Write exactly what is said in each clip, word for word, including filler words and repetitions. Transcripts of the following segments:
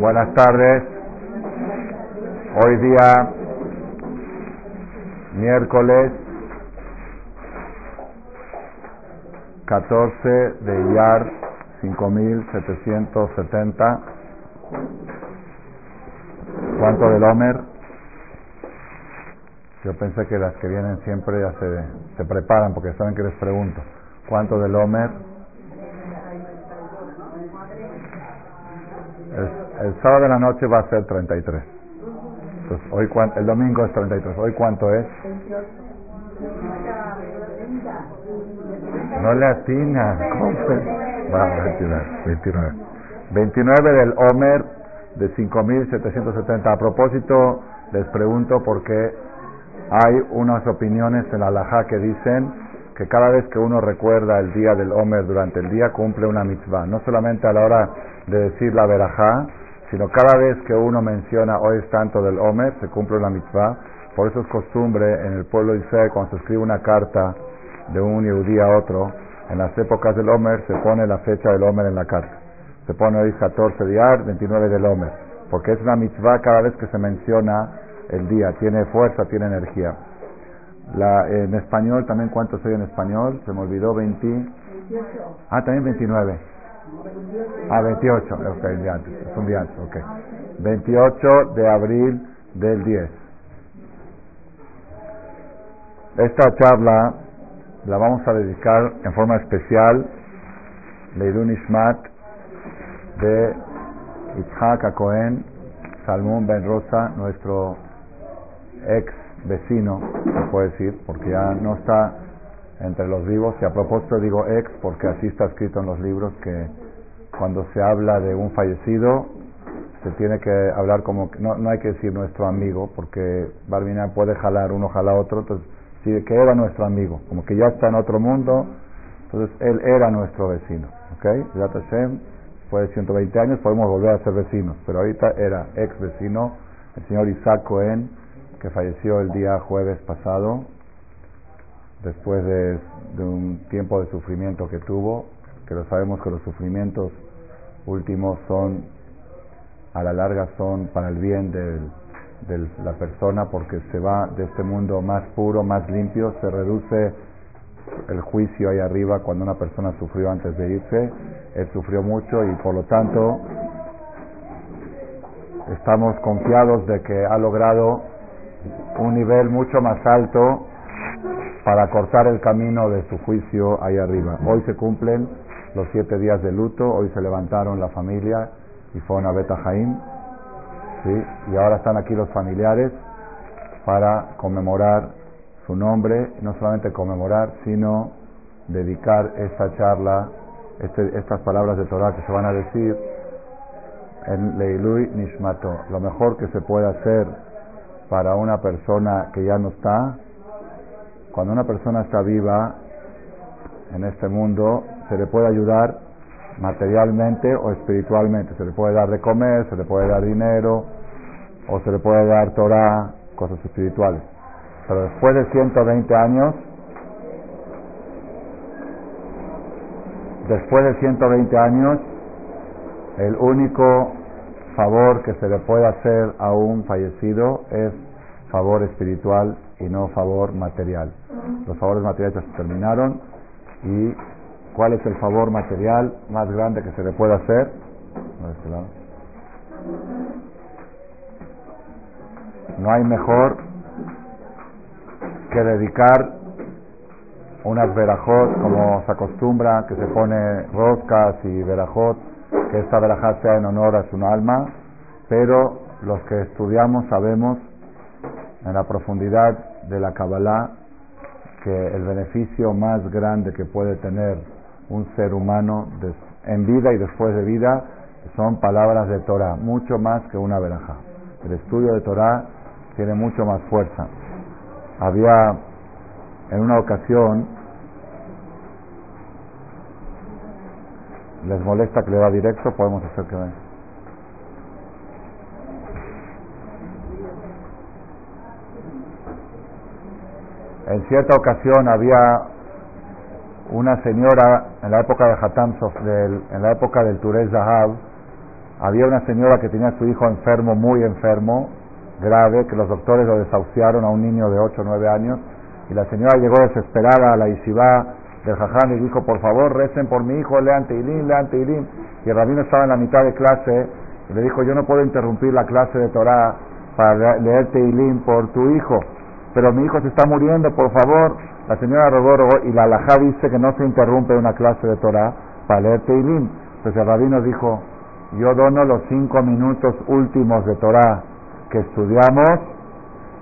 Buenas tardes. Hoy día miércoles catorce de Iyar cinco mil setecientos setenta. ¿Cuánto del Omer? Yo pensé que las que vienen siempre ya se, se preparan porque saben que les pregunto. ¿Cuánto del Omer? El, el sábado de la noche va a ser treinta y tres. Entonces, hoy, el domingo es treinta y tres. ¿Hoy cuánto es? No le atina. Va a retirar. veintinueve. veintinueve del Omer de cinco mil setecientos setenta. A propósito, les pregunto por qué hay unas opiniones en la Halajá que dicen que cada vez que uno recuerda el día del Omer durante el día cumple una mitzvá. No solamente a la hora de decir la Berajá, sino cada vez que uno menciona hoy es tanto del Omer, se cumple una mitzvá. Por eso es costumbre en el pueblo de Israel, cuando se escribe una carta de un yudí a otro, en las épocas del Omer se pone la fecha del Omer en la carta. Se pone hoy catorce de Iyar, veintinueve del Omer, porque es una mitzvá cada vez que se menciona el día. Tiene fuerza, tiene energía. La, en español, también cuánto soy en español, se me olvidó, veinte. Ah, también veintinueve. Ah, veintiocho, ok, el día antes, es un día antes, ok. veintiocho de abril del diez. Esta charla la vamos a dedicar en forma especial Leidun Ishmat de Itzjak Cohen, Salmón Ben Rosa, nuestro ex vecino, se puede decir, porque ya no está entre los vivos. Y a propósito digo ex porque así está escrito en los libros, que cuando se habla de un fallecido se tiene que hablar como, no, no hay que decir nuestro amigo, porque Barmina puede jalar, uno jala otro, entonces sí, que era nuestro amigo, como que ya está en otro mundo, entonces él era nuestro vecino, ¿ok? Después de ciento veinte años podemos volver a ser vecinos, pero ahorita era ex vecino, el señor Itzjak Cohen, que falleció el día jueves pasado, después de, de un tiempo de sufrimiento que tuvo, que lo sabemos que los sufrimientos últimos son, a la larga son para el bien del, de la persona, porque se va de este mundo más puro, más limpio, se reduce el juicio ahí arriba cuando una persona sufrió antes de irse. Él sufrió mucho y por lo tanto estamos confiados de que ha logrado un nivel mucho más alto para cortar el camino de su juicio ahí arriba. Hoy se cumplen los siete días de luto, hoy se levantaron la familia y fueron a Bet Haim, ¿sí? Y ahora están aquí los familiares para conmemorar su nombre, no solamente conmemorar, sino dedicar esta charla, este, estas palabras de Torah que se van a decir en Leilui Nishmato. Lo mejor que se puede hacer para una persona que ya no está, cuando una persona está viva en este mundo, se le puede ayudar materialmente o espiritualmente, se le puede dar de comer, se le puede dar dinero, o se le puede dar Torah, cosas espirituales. Pero después de ciento veinte años, después de ciento veinte años, el único favor que se le puede hacer a un fallecido es favor espiritual y no favor material. Los favores materiales ya se terminaron. ¿Y cuál es el favor material más grande que se le puede hacer? No hay mejor que dedicar unas verajot, como se acostumbra, que se pone roscas y verajot, que esta verajá sea en honor a su alma, pero los que estudiamos sabemos en la profundidad de la Kabbalah que el beneficio más grande que puede tener un ser humano en vida y después de vida son palabras de Torah, mucho más que una verajá. El estudio de Torah tiene mucho más fuerza. Había en una ocasión, ¿les molesta que le va directo? Podemos hacer que En cierta ocasión había una señora, en la época de Hatam Sofer, del, en la época del Turei Zahav, había una señora que tenía a su hijo enfermo, muy enfermo, grave, que los doctores lo desahuciaron a un niño de ocho o nueve años, y la señora llegó desesperada a la yeshivá del Jaján y dijo, por favor, recen por mi hijo, lean Tehilim, lean Tehilim. Y el rabino estaba en la mitad de clase, y le dijo, yo no puedo interrumpir la clase de Torah para leer Tehilim por tu hijo, pero mi hijo se está muriendo, por favor. La señora rogó, rogó, y la Halajá dice que no se interrumpe una clase de Torah para leer Tehilim. Entonces el rabino dijo, yo dono los cinco minutos últimos de Torah que estudiamos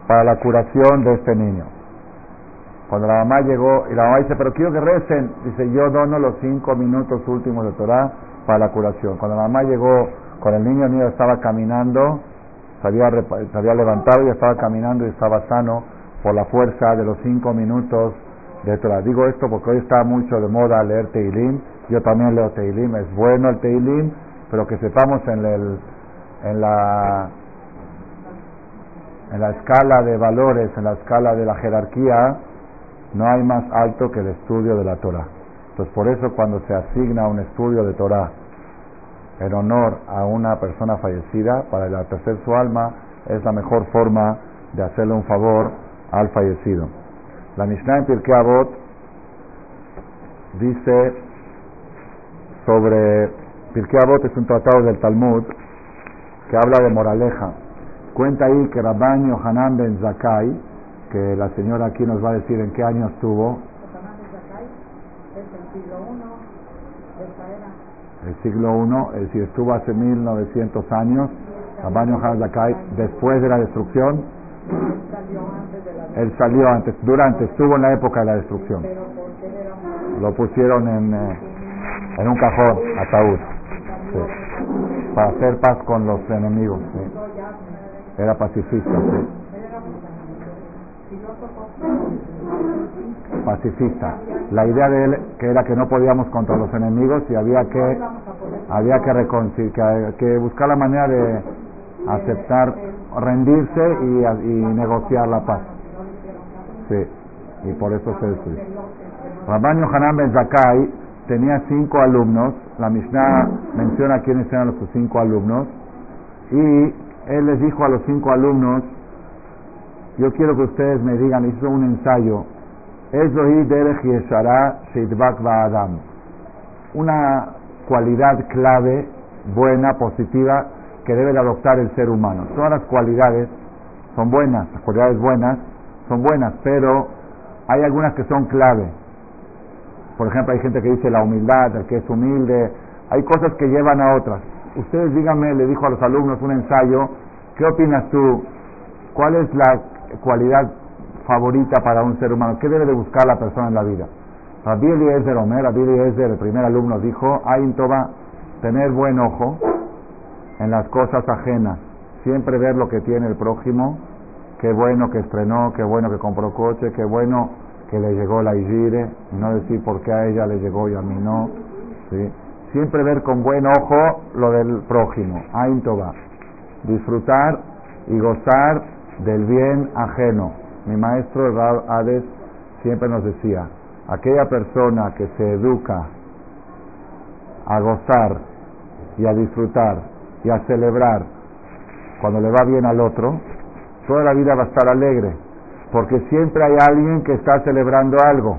para la curación de este niño. Cuando la mamá llegó, y la mamá dice, pero quiero que recen, dice, yo dono los cinco minutos últimos de Torah para la curación. Cuando la mamá llegó, con el niño, el niño estaba caminando, se había, se había levantado y estaba caminando y estaba sano por la fuerza de los cinco minutos de Torah. Digo esto porque hoy está mucho de moda leer Tehilim, yo también leo Tehilim, es bueno el Tehilim, pero que sepamos en, el, en la en la escala de valores, en la escala de la jerarquía, no hay más alto que el estudio de la Torah. Entonces por eso cuando se asigna un estudio de Torah en honor a una persona fallecida, para enaltecer su alma, es la mejor forma de hacerle un favor al fallecido. La Mishnah en Pirkei Avot dice sobre... Pirkei Avot es un tratado del Talmud que habla de moraleja. Cuenta ahí que Rabán Yojanán ben Zakai, que la señora aquí nos va a decir en qué año estuvo. Yojanán ben Zakai es el siglo primero de esta era. El siglo primero, es decir, estuvo hace mil novecientos años. Rabán Yojanán ben Zakai, después de la destrucción. Él salió antes de la destrucción. Él salió antes, durante, estuvo en la época de la destrucción. Pero porque él era un... Lo pusieron en, eh, en un cajón, ataúd. Sí. Para hacer paz con los enemigos, sí. Era pacifista, sí. Pacifista. La idea de él que era que no podíamos contra los enemigos y había que había que reconciliar, que buscar la manera de aceptar, rendirse y, y negociar la paz, sí. Y por eso se destruyó. Rabán Yojanán ben Zakai tenía cinco alumnos. La Mishnah menciona quiénes eran los cinco alumnos, y él les dijo a los cinco alumnos, yo quiero que ustedes me digan, hizo un ensayo, una cualidad clave, buena, positiva, que debe adoptar el ser humano. Todas las cualidades son buenas, las cualidades buenas son buenas, pero hay algunas que son clave. Por ejemplo, hay gente que dice la humildad, el que es humilde, hay cosas que llevan a otras. Ustedes díganme, le dijo a los alumnos un ensayo, ¿qué opinas tú? ¿Cuál es la cualidad favorita para un ser humano? ¿Qué debe de buscar la persona en la vida? Rabí Shimón Omer, Rabí Shimón, el primer alumno, dijo, Ain Toba, tener buen ojo en las cosas ajenas, siempre ver lo que tiene el prójimo, qué bueno que estrenó, qué bueno que compró coche, qué bueno que le llegó la Iyar, no decir por qué a ella le llegó y a mí no, ¿sí? Siempre ver con buen ojo lo del prójimo, Ain Toba, disfrutar y gozar del bien ajeno. Mi maestro Rab Hades siempre nos decía, aquella persona que se educa a gozar y a disfrutar y a celebrar cuando le va bien al otro, toda la vida va a estar alegre. Porque siempre hay alguien que está celebrando algo.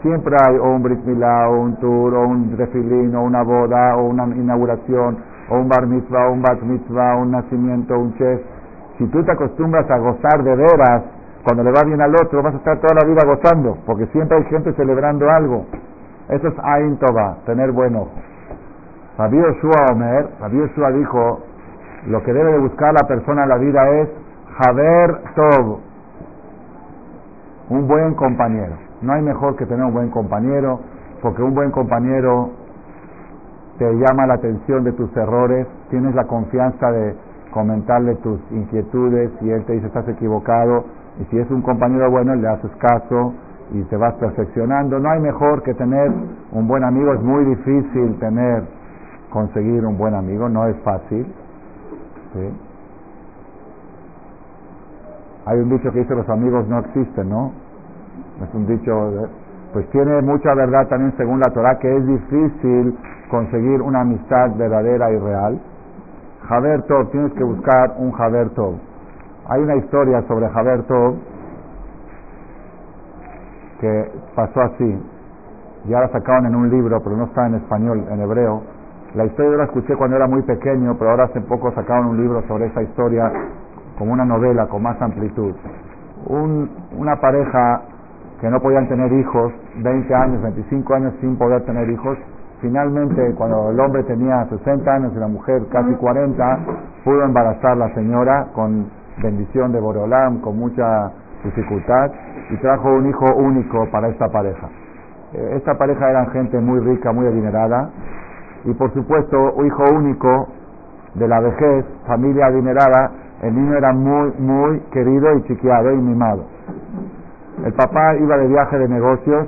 Siempre hay o un brit milá, o un tour, o un refilín, o una boda, o una inauguración, o un bar mitzvá, o un bat mitzvá, un nacimiento, un chef. Si tú te acostumbras a gozar de veras, cuando le va bien al otro, vas a estar toda la vida gozando, porque siempre hay gente celebrando algo. Eso es Ain Toba, tener buen ojo. Rabí Shua Omer, Rabí Shua dijo, lo que debe de buscar la persona en la vida es Javer Tov, un buen compañero. No hay mejor que tener un buen compañero, porque un buen compañero te llama la atención de tus errores, tienes la confianza de comentarle tus inquietudes y él te dice estás equivocado, y si es un compañero bueno le haces caso y te vas perfeccionando. No hay mejor que tener un buen amigo. Es muy difícil tener, conseguir un buen amigo, no es fácil, ¿sí? Hay un dicho que dice los amigos no existen, ¿no? Es un dicho, de, pues tiene mucha verdad también según la Torah, que es difícil conseguir una amistad verdadera y real. Javer Tov, tienes que buscar un Javer Tov. Hay una historia sobre Javer Tov que pasó así, ya la sacaron en un libro, pero no está en español, en hebreo. La historia yo la escuché cuando era muy pequeño, pero ahora hace poco sacaron un libro sobre esa historia, como una novela, con más amplitud. Un, una pareja que no podían tener hijos, veinte años, veinticinco años sin poder tener hijos. Finalmente, cuando el hombre tenía sesenta años y la mujer casi cuarenta, pudo embarazar la señora con bendición de Boreolam, con mucha dificultad, y trajo un hijo único para esta pareja. Esta pareja eran gente muy rica, muy adinerada, y por supuesto, un hijo único de la vejez, familia adinerada, el niño era muy, muy querido y chiqueado y mimado. El papá iba de viaje de negocios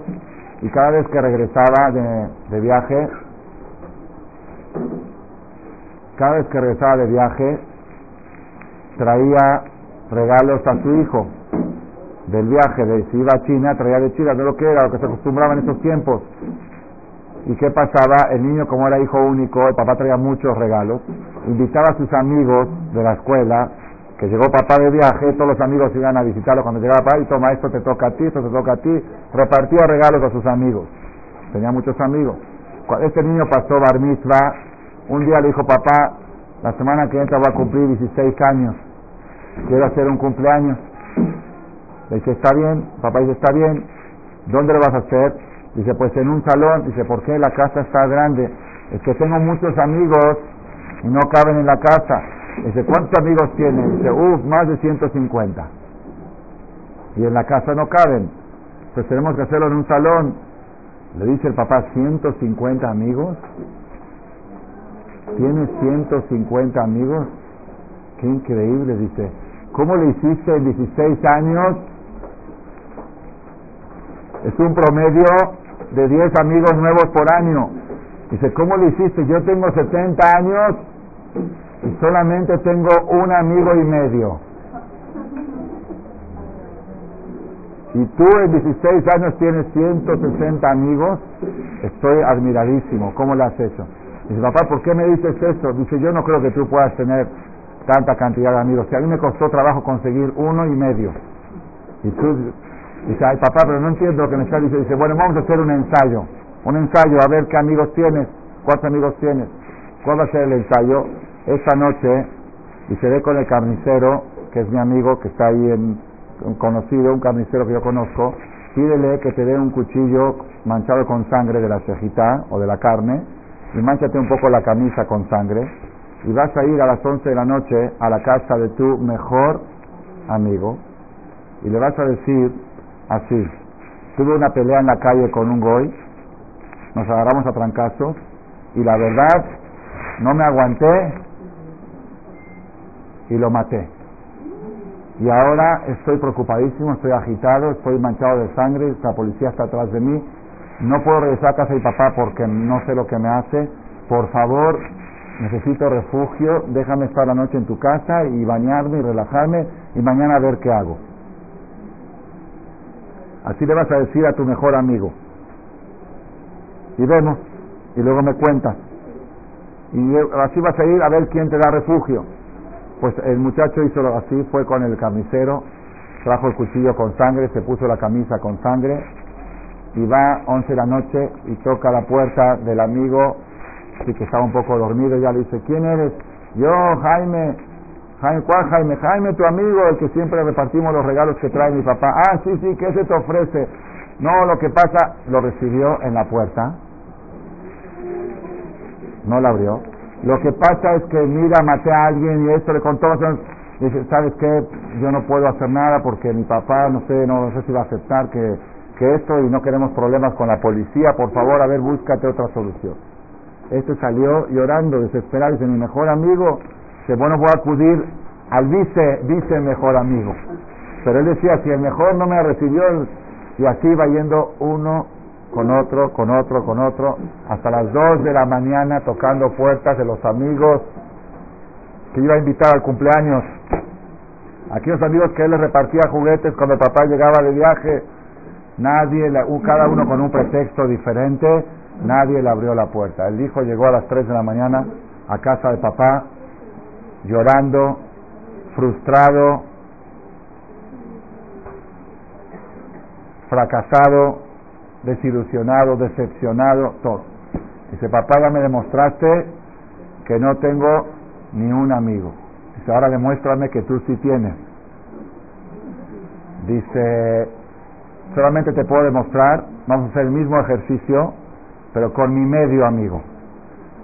y cada vez que regresaba de, de viaje, cada vez que regresaba de viaje, traía regalos a su hijo. Del viaje, de si iba a China, traía de China, no lo que era, lo que se acostumbraba en esos tiempos. ¿Y qué pasaba? El niño, como era hijo único, el papá traía muchos regalos, invitaba a sus amigos de la escuela, que llegó papá de viaje, todos los amigos iban a visitarlo cuando llegaba papá, y toma, esto te toca a ti, esto te toca a ti, repartía regalos a sus amigos, tenía muchos amigos. Cuando este niño pasó bar mitzvá, un día le dijo papá, la semana que entra voy a cumplir dieciséis años, quiero hacer un cumpleaños. Le dice, está bien, papá dice, está bien, ¿dónde lo vas a hacer? Dice, pues en un salón. Dice, ¿por qué? La casa está grande. Es que tengo muchos amigos y no caben en la casa. Dice, ¿cuántos amigos tienen? Dice, uff, más de ciento cincuenta. Y en la casa no caben. Pues tenemos que hacerlo en un salón. Le dice el papá, ¿ciento cincuenta amigos? ¿Tienes ciento cincuenta amigos? Qué increíble, dice. ¿Cómo le hiciste en dieciséis años? Es un promedio de diez amigos nuevos por año. Dice, ¿cómo lo hiciste? Yo tengo setenta años y solamente tengo un amigo y medio. Y tú en dieciséis años tienes ciento sesenta amigos. Estoy admiradísimo. ¿Cómo lo has hecho? Dice, papá, ¿por qué me dices esto? Dice, yo no creo que tú puedas tener tanta cantidad de amigos. Si a mí me costó trabajo conseguir uno y medio. Y tú... Dice, ay papá, pero no entiendo lo que me está diciendo. Dice, bueno, vamos a hacer un ensayo. Un ensayo, a ver qué amigos tienes, cuántos amigos tienes. ¿Cuál va a ser el ensayo? Esta noche, y seré con el carnicero, que es mi amigo, que está ahí en, un conocido, un carnicero que yo conozco. Pídele que te dé un cuchillo manchado con sangre de la cejita o de la carne, y manchate un poco la camisa con sangre, y vas a ir a las once de la noche a la casa de tu mejor amigo, y le vas a decir... Así, tuve una pelea en la calle con un goy, nos agarramos a trancazos y la verdad no me aguanté y lo maté. Y ahora estoy preocupadísimo, estoy agitado, estoy manchado de sangre, la policía está atrás de mí, no puedo regresar a casa de mi papá porque no sé lo que me hace, por favor, necesito refugio, déjame estar la noche en tu casa y bañarme y relajarme y mañana a ver qué hago. Así le vas a decir a tu mejor amigo. Y vemos, y luego me cuentas. Y así vas a ir a ver quién te da refugio. Pues el muchacho hizo así, fue con el carnicero, trajo el cuchillo con sangre, se puso la camisa con sangre, y va once de la noche y toca la puerta del amigo, así que estaba un poco dormido, y ya le dice, ¿quién eres? Yo, Jaime. Jaime, ¿cuál Jaime? Jaime, tu amigo, el que siempre repartimos los regalos que trae mi papá. Ah, sí, sí, ¿qué se te ofrece? No, lo que pasa, lo recibió en la puerta. No la abrió. Lo que pasa es que, mira, maté a alguien y esto le contó. Dice, ¿sabes qué? Yo no puedo hacer nada porque mi papá, no sé, no, no sé si va a aceptar que, que esto y no queremos problemas con la policía. Por favor, a ver, búscate otra solución. Este salió llorando, desesperado, dice, mi mejor amigo... Bueno, voy a acudir al vice, vice mejor amigo. Pero él decía, si el mejor no me recibió, y así va yendo uno con otro, con otro, con otro, hasta las dos de la mañana tocando puertas de los amigos que iba a invitar al cumpleaños. Aquellos amigos que él les repartía juguetes cuando papá llegaba de viaje, Nadie, la, cada uno con un pretexto diferente, nadie le abrió la puerta. El hijo llegó a las tres de la mañana a casa de papá, llorando, frustrado, fracasado, desilusionado, decepcionado, todo. Dice, papá, ya me demostraste que no tengo ni un amigo. Dice, ahora demuéstrame que tú sí tienes. Dice, solamente te puedo demostrar, vamos a hacer el mismo ejercicio, pero con mi medio amigo.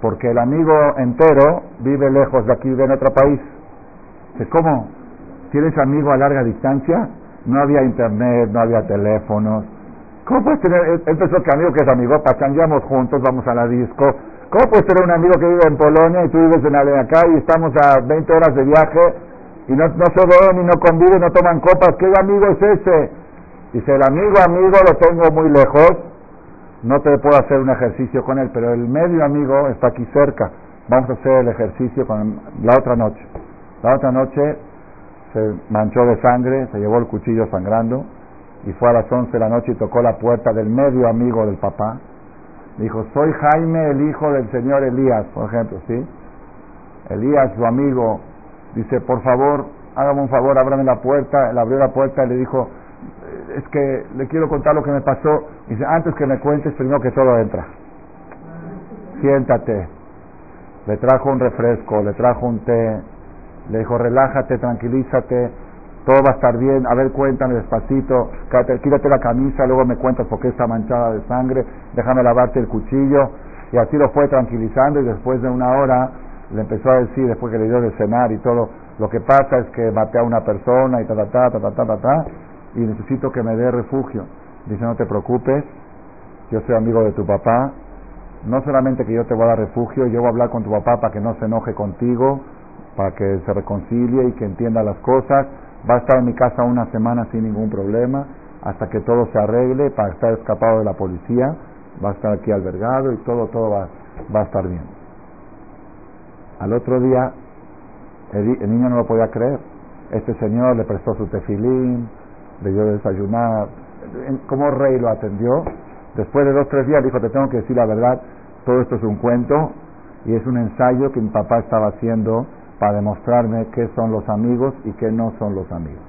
Porque el amigo entero vive lejos de aquí, vive en otro país. Dice, ¿cómo? ¿Tienes amigo a larga distancia? No había internet, no había teléfonos. ¿Cómo puedes tener? Él pensó que amigo que es amigo, pachangueamos juntos, vamos a la disco. ¿Cómo puedes tener un amigo que vive en Polonia y tú vives en acá y estamos a veinte horas de viaje y no, no se ven y no conviven, no toman copas? ¿Qué amigo es ese? Dice, el amigo, amigo, lo tengo muy lejos, no te puedo hacer un ejercicio con él, pero el medio amigo está aquí cerca. Vamos a hacer el ejercicio con la otra noche. La otra noche se manchó de sangre, se llevó el cuchillo sangrando y fue a las once de la noche y tocó la puerta del medio amigo del papá. Dijo, soy Jaime, el hijo del señor Elías, por ejemplo, ¿sí? Elías, su amigo, dice, por favor, hágame un favor, ábrame la puerta. Le abrió la puerta y le dijo, es que le quiero contar lo que me pasó. Dice, antes que me cuentes, primero que todo entra. Siéntate. Le trajo un refresco, le trajo un té, le dijo, relájate, tranquilízate, todo va a estar bien, a ver, cuéntame despacito, quítate la camisa, luego me cuentas por qué está manchada de sangre, déjame lavarte el cuchillo. Y así lo fue tranquilizando, y después de una hora le empezó a decir, después que le dio de cenar y todo, lo que pasa es que maté a una persona y ta ta ta ta ta ta ta, ta y necesito que me dé refugio. Dice, no te preocupes, yo soy amigo de tu papá, no solamente que yo te voy a dar refugio, yo voy a hablar con tu papá para que no se enoje contigo, para que se reconcilie y que entienda las cosas, va a estar en mi casa una semana sin ningún problema, hasta que todo se arregle, para estar escapado de la policía, va a estar aquí albergado y todo, todo va, va a estar bien. Al otro día, el, el niño no lo podía creer, este señor le prestó su tefilín, le dio desayunar, como rey lo atendió. Después de dos, tres días dijo, te tengo que decir la verdad, todo esto es un cuento, y es un ensayo que mi papá estaba haciendo, para demostrarme qué son los amigos y qué no son los amigos.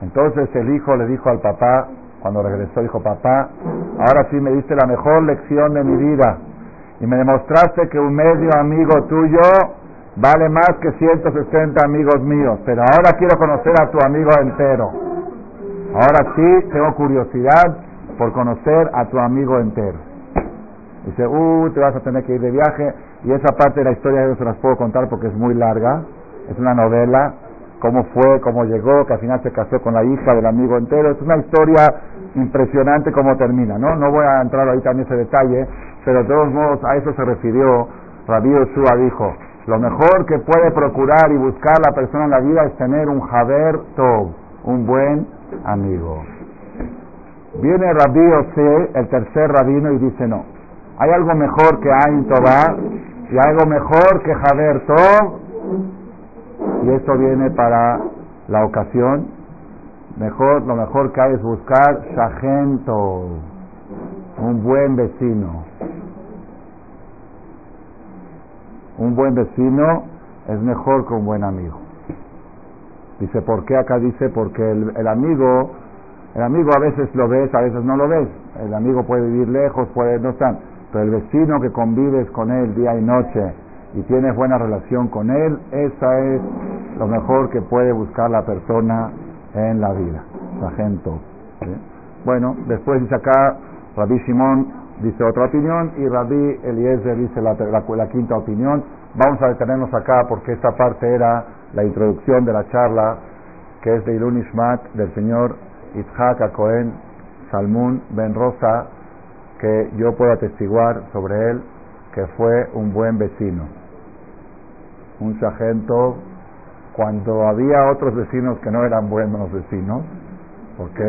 Entonces el hijo le dijo al papá, cuando regresó dijo, papá, ahora sí me diste la mejor lección de mi vida y me demostraste que un medio amigo tuyo vale más que ciento sesenta amigos míos, pero ahora quiero conocer a tu amigo entero. Ahora sí tengo curiosidad por conocer a tu amigo entero. Dice, uh, te vas a tener que ir de viaje. Y esa parte de la historia yo se las puedo contar porque es muy larga, es una novela, cómo fue, cómo llegó, que al final se casó con la hija del amigo entero, es una historia impresionante cómo termina, ¿no? No voy a entrar ahorita en ese detalle, pero de todos modos a eso se refirió, Rabí Akiva dijo, lo mejor que puede procurar y buscar la persona en la vida es tener un Javer Tov, un buen amigo. Viene Rabí Akiva, el tercer rabino, y dice no, hay algo mejor que Ain Toba, y algo mejor que Javer Tov, y esto viene para la ocasión. Mejor, lo mejor que hay es buscar Jaján, un buen vecino. Un buen vecino es mejor que un buen amigo. Dice, ¿por qué? Acá dice, porque el, el amigo, el amigo a veces lo ves, a veces no lo ves. El amigo puede vivir lejos, puede no estar. Pero el vecino que convives con él día y noche y tienes buena relación con él, esa es lo mejor que puede buscar la persona en la vida. Sargento. ¿Sí? Bueno, después dice acá, Rabí Shimón dice otra opinión y Rabí Eliezer dice la, la, la quinta opinión. Vamos a detenernos acá porque esta parte era la introducción de la charla que es de Leidun Ishmat del señor Itzjak Cohen Salmón Ben Rosa, que yo puedo atestiguar sobre él que fue un buen vecino, un sargento, cuando había otros vecinos que no eran buenos vecinos, ¿ok?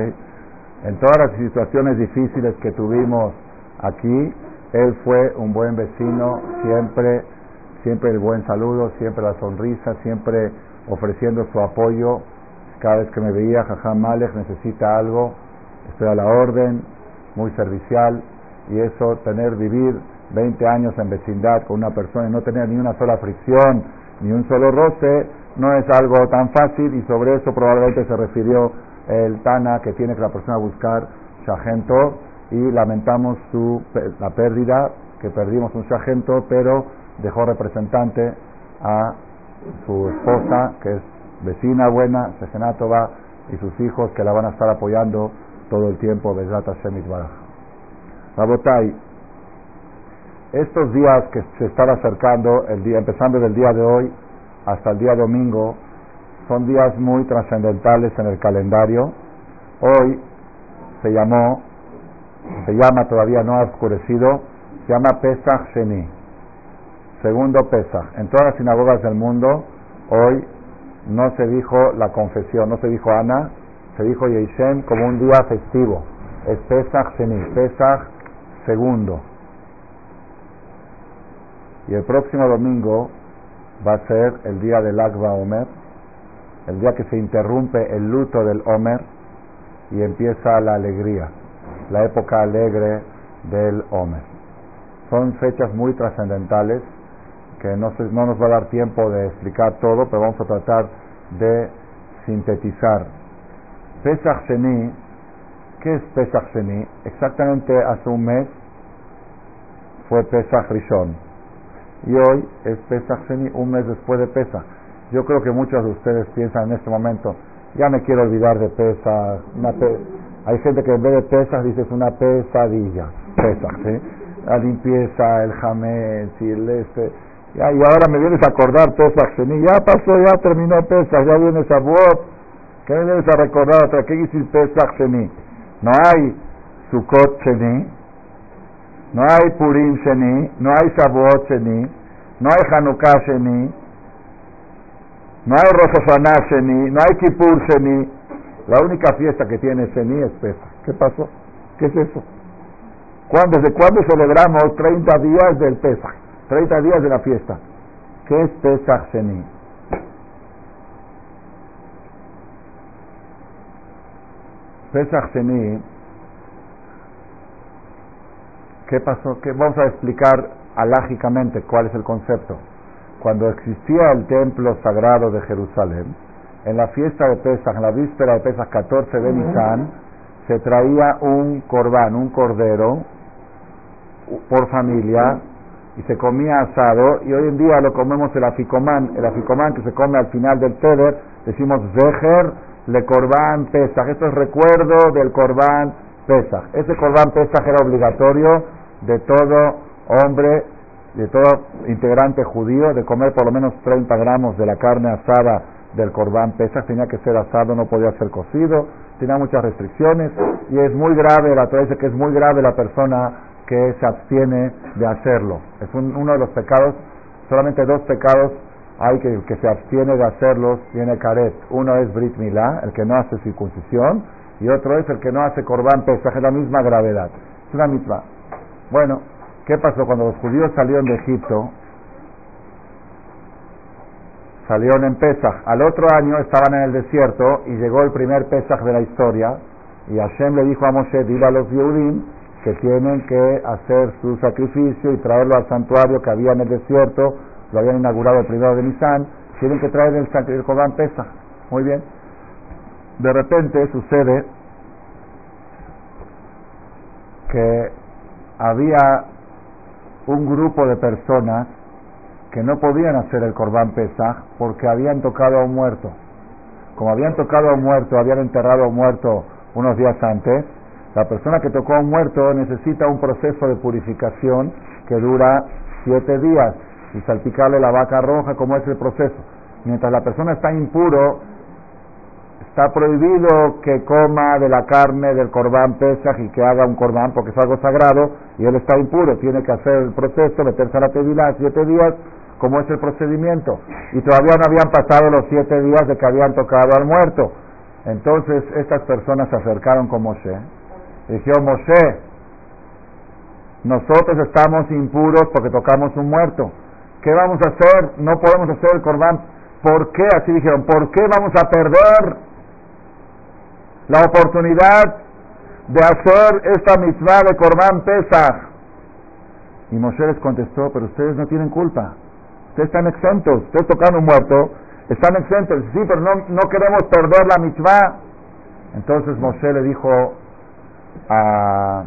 En todas las situaciones difíciles que tuvimos aquí, él fue un buen vecino, siempre, siempre el buen saludo, siempre la sonrisa, siempre ofreciendo su apoyo. Cada vez que me veía, Jaján Malek necesita algo, estoy a la orden, muy servicial, y eso, tener, vivir veinte años en vecindad con una persona y no tener ni una sola fricción, ni un solo roce, no es algo tan fácil, y sobre eso probablemente se refirió el Tana, que tiene que la persona buscar Jaján Tov, y lamentamos su, la pérdida, que perdimos un Jaján Tov, pero dejó representante a su esposa, que es vecina buena, Jaján Tova, y sus hijos, que la van a estar apoyando todo el tiempo, Bezrat Hashem Itbaraj. Rabotai, estos días que se están acercando, el día, empezando del día de hoy hasta el día domingo, son días muy trascendentales en el calendario. Hoy se llamó, se llama, todavía no ha oscurecido, se llama Pesach Sheni, segundo Pesach. En todas las sinagogas del mundo, hoy no se dijo la confesión, no se dijo Ana, se dijo Yeishem como un día festivo. Es Pesach Sheni, Pesach segundo. Y el próximo domingo va a ser el día del Lag BaOmer, el día que se interrumpe el luto del Omer y empieza la alegría, la época alegre del Omer. Son fechas muy trascendentales que no, se, no nos va a dar tiempo de explicar todo, pero vamos a tratar de sintetizar. Pesach Sheni, ¿qué es Pesach Sheni? Exactamente hace un mes fue Pesach Rishon, y hoy es Pesach Sheni, un mes después de Pesach. Yo creo que muchos de ustedes piensan en este momento, ya me quiero olvidar de Pesach, una pe- hay gente que en vez de Pesach dice es una pesadilla, Pesach, ¿sí? La limpieza, el jamés y el este... Ya, y ahora me vienes a acordar Pesach Sheni, ya pasó, ya terminó Pesach, ya vienes a Shavuot, ¿qué me vienes a recordar otra? ¿Qué dice Pesach Sheni? No hay Sukkot Sheni, no hay Purim Sheni, no hay Shavuot Sheni, no hay Hanukkah Sheni, no hay Rosh Hashanah Sheni, no hay Kippur Sheni. La única fiesta que tiene Sheni es Pesach. ¿Qué pasó? ¿Qué es eso? ¿Cuándo, ¿Desde cuándo celebramos treinta días del Pesach? treinta días de la fiesta. ¿Qué es Pesach Sheni? Pesach Sheni, ¿qué pasó? ¿Qué? Vamos a explicar halajicamente cuál es el concepto. Cuando existía el templo sagrado de Jerusalén, en la fiesta de Pesach, en la víspera de Pesach, catorce de Nisan, se traía un corbán, un cordero por familia, y se comía asado, y hoy en día lo comemos el aficomán, el aficomán que se come al final del teder, decimos Zeher le Corban Pesach, esto es recuerdo del Corban Pesach. Ese Corban Pesach era obligatorio de todo hombre, de todo integrante judío, de comer por lo menos treinta gramos de la carne asada del Corban Pesach. Tenía que ser asado, no podía ser cocido, tenía muchas restricciones, y es muy grave, la Torá dice que es muy grave la persona que se abstiene de hacerlo. Es un, uno de los pecados, solamente dos pecados hay que, que se abstiene de hacerlos, tiene caret. Uno es Brit Milá, el que no hace circuncisión, y otro es el que no hace Corban Pesaj, es la misma gravedad, es una mitzvá. Bueno, ¿qué pasó? Cuando los judíos salieron de Egipto, salieron en Pesaj. Al otro año estaban en el desierto y llegó el primer Pesaj de la historia, y Hashem le dijo a Moshe, dile a los Yehudim que tienen que hacer su sacrificio y traerlo al santuario que había en el desierto, lo habían inaugurado el primero de Nisan, tienen que traer el, el Corban Pesach. Muy bien. De repente sucede que había un grupo de personas que no podían hacer el Corban Pesach porque habían tocado a un muerto. Como habían tocado a un muerto, habían enterrado a un muerto unos días antes, la persona que tocó a un muerto necesita un proceso de purificación que dura siete días y salpicarle la vaca roja, como es el proceso. Mientras la persona está impuro, está prohibido que coma de la carne del Corban Pesach y que haga un Corban porque es algo sagrado y él está impuro. Tiene que hacer el proceso, meterse a la tevilá siete días, como es el procedimiento. Y todavía no habían pasado los siete días de que habían tocado al muerto. Entonces estas personas se acercaron con Moshe. Dijo Moshe, nosotros estamos impuros porque tocamos un muerto. ¿Qué vamos a hacer? No podemos hacer el Corban. ¿Por qué? Así dijeron. ¿Por qué vamos a perder la oportunidad de hacer esta mitzvá de Corban Pesach? Y Moshe les contestó, pero ustedes no tienen culpa, ustedes están exentos, ustedes tocan un muerto, están exentos. Sí, pero no, no queremos perder la mitzvá. Entonces Moshe le dijo a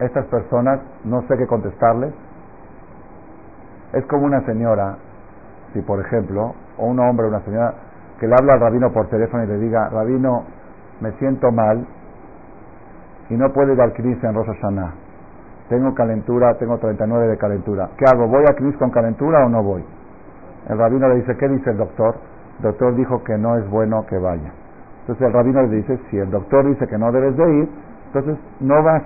estas personas, no sé qué contestarles. Es como una señora, si por ejemplo, o un hombre o una señora, que le habla al rabino por teléfono y le diga, rabino, me siento mal y no puedo ir al cris en Rosh Hashanah, tengo calentura, tengo treinta y nueve de calentura, ¿qué hago? ¿Voy a cris con calentura o no voy? El rabino le dice, ¿qué dice el doctor? El doctor dijo que no es bueno que vaya. Entonces el rabino le dice, si el doctor dice que no debes de ir, entonces no vas.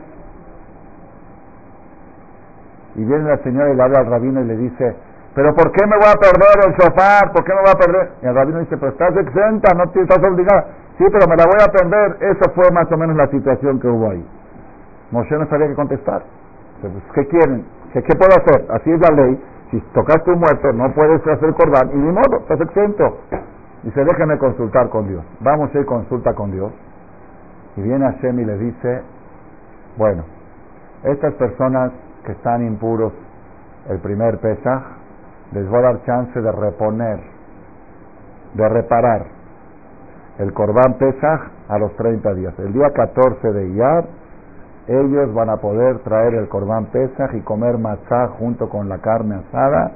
Y viene la señora y le habla al rabino y le dice, ¿pero por qué me voy a perder el sofá? ¿Por qué me voy a perder? Y el rabino dice, pero estás exenta, no te estás obligada. Sí, pero me la voy a perder. Esa fue más o menos la situación que hubo ahí. Moshe no sabía qué contestar. Entonces, ¿qué quieren? ¿Qué, qué puedo hacer? Así es la ley. Si tocaste un muerto, no puedes hacer cordán. Y ni modo, estás exento. Dice, déjame consultar con Dios. Vamos a ir consulta con Dios. Y viene Hashem y le dice, bueno, estas personas que están impuros el primer Pesaj, les voy a dar chance de reponer, de reparar el Corban Pesaj a los treinta días. El día catorce de Iyar, ellos van a poder traer el Corban Pesaj y comer matzá junto con la carne asada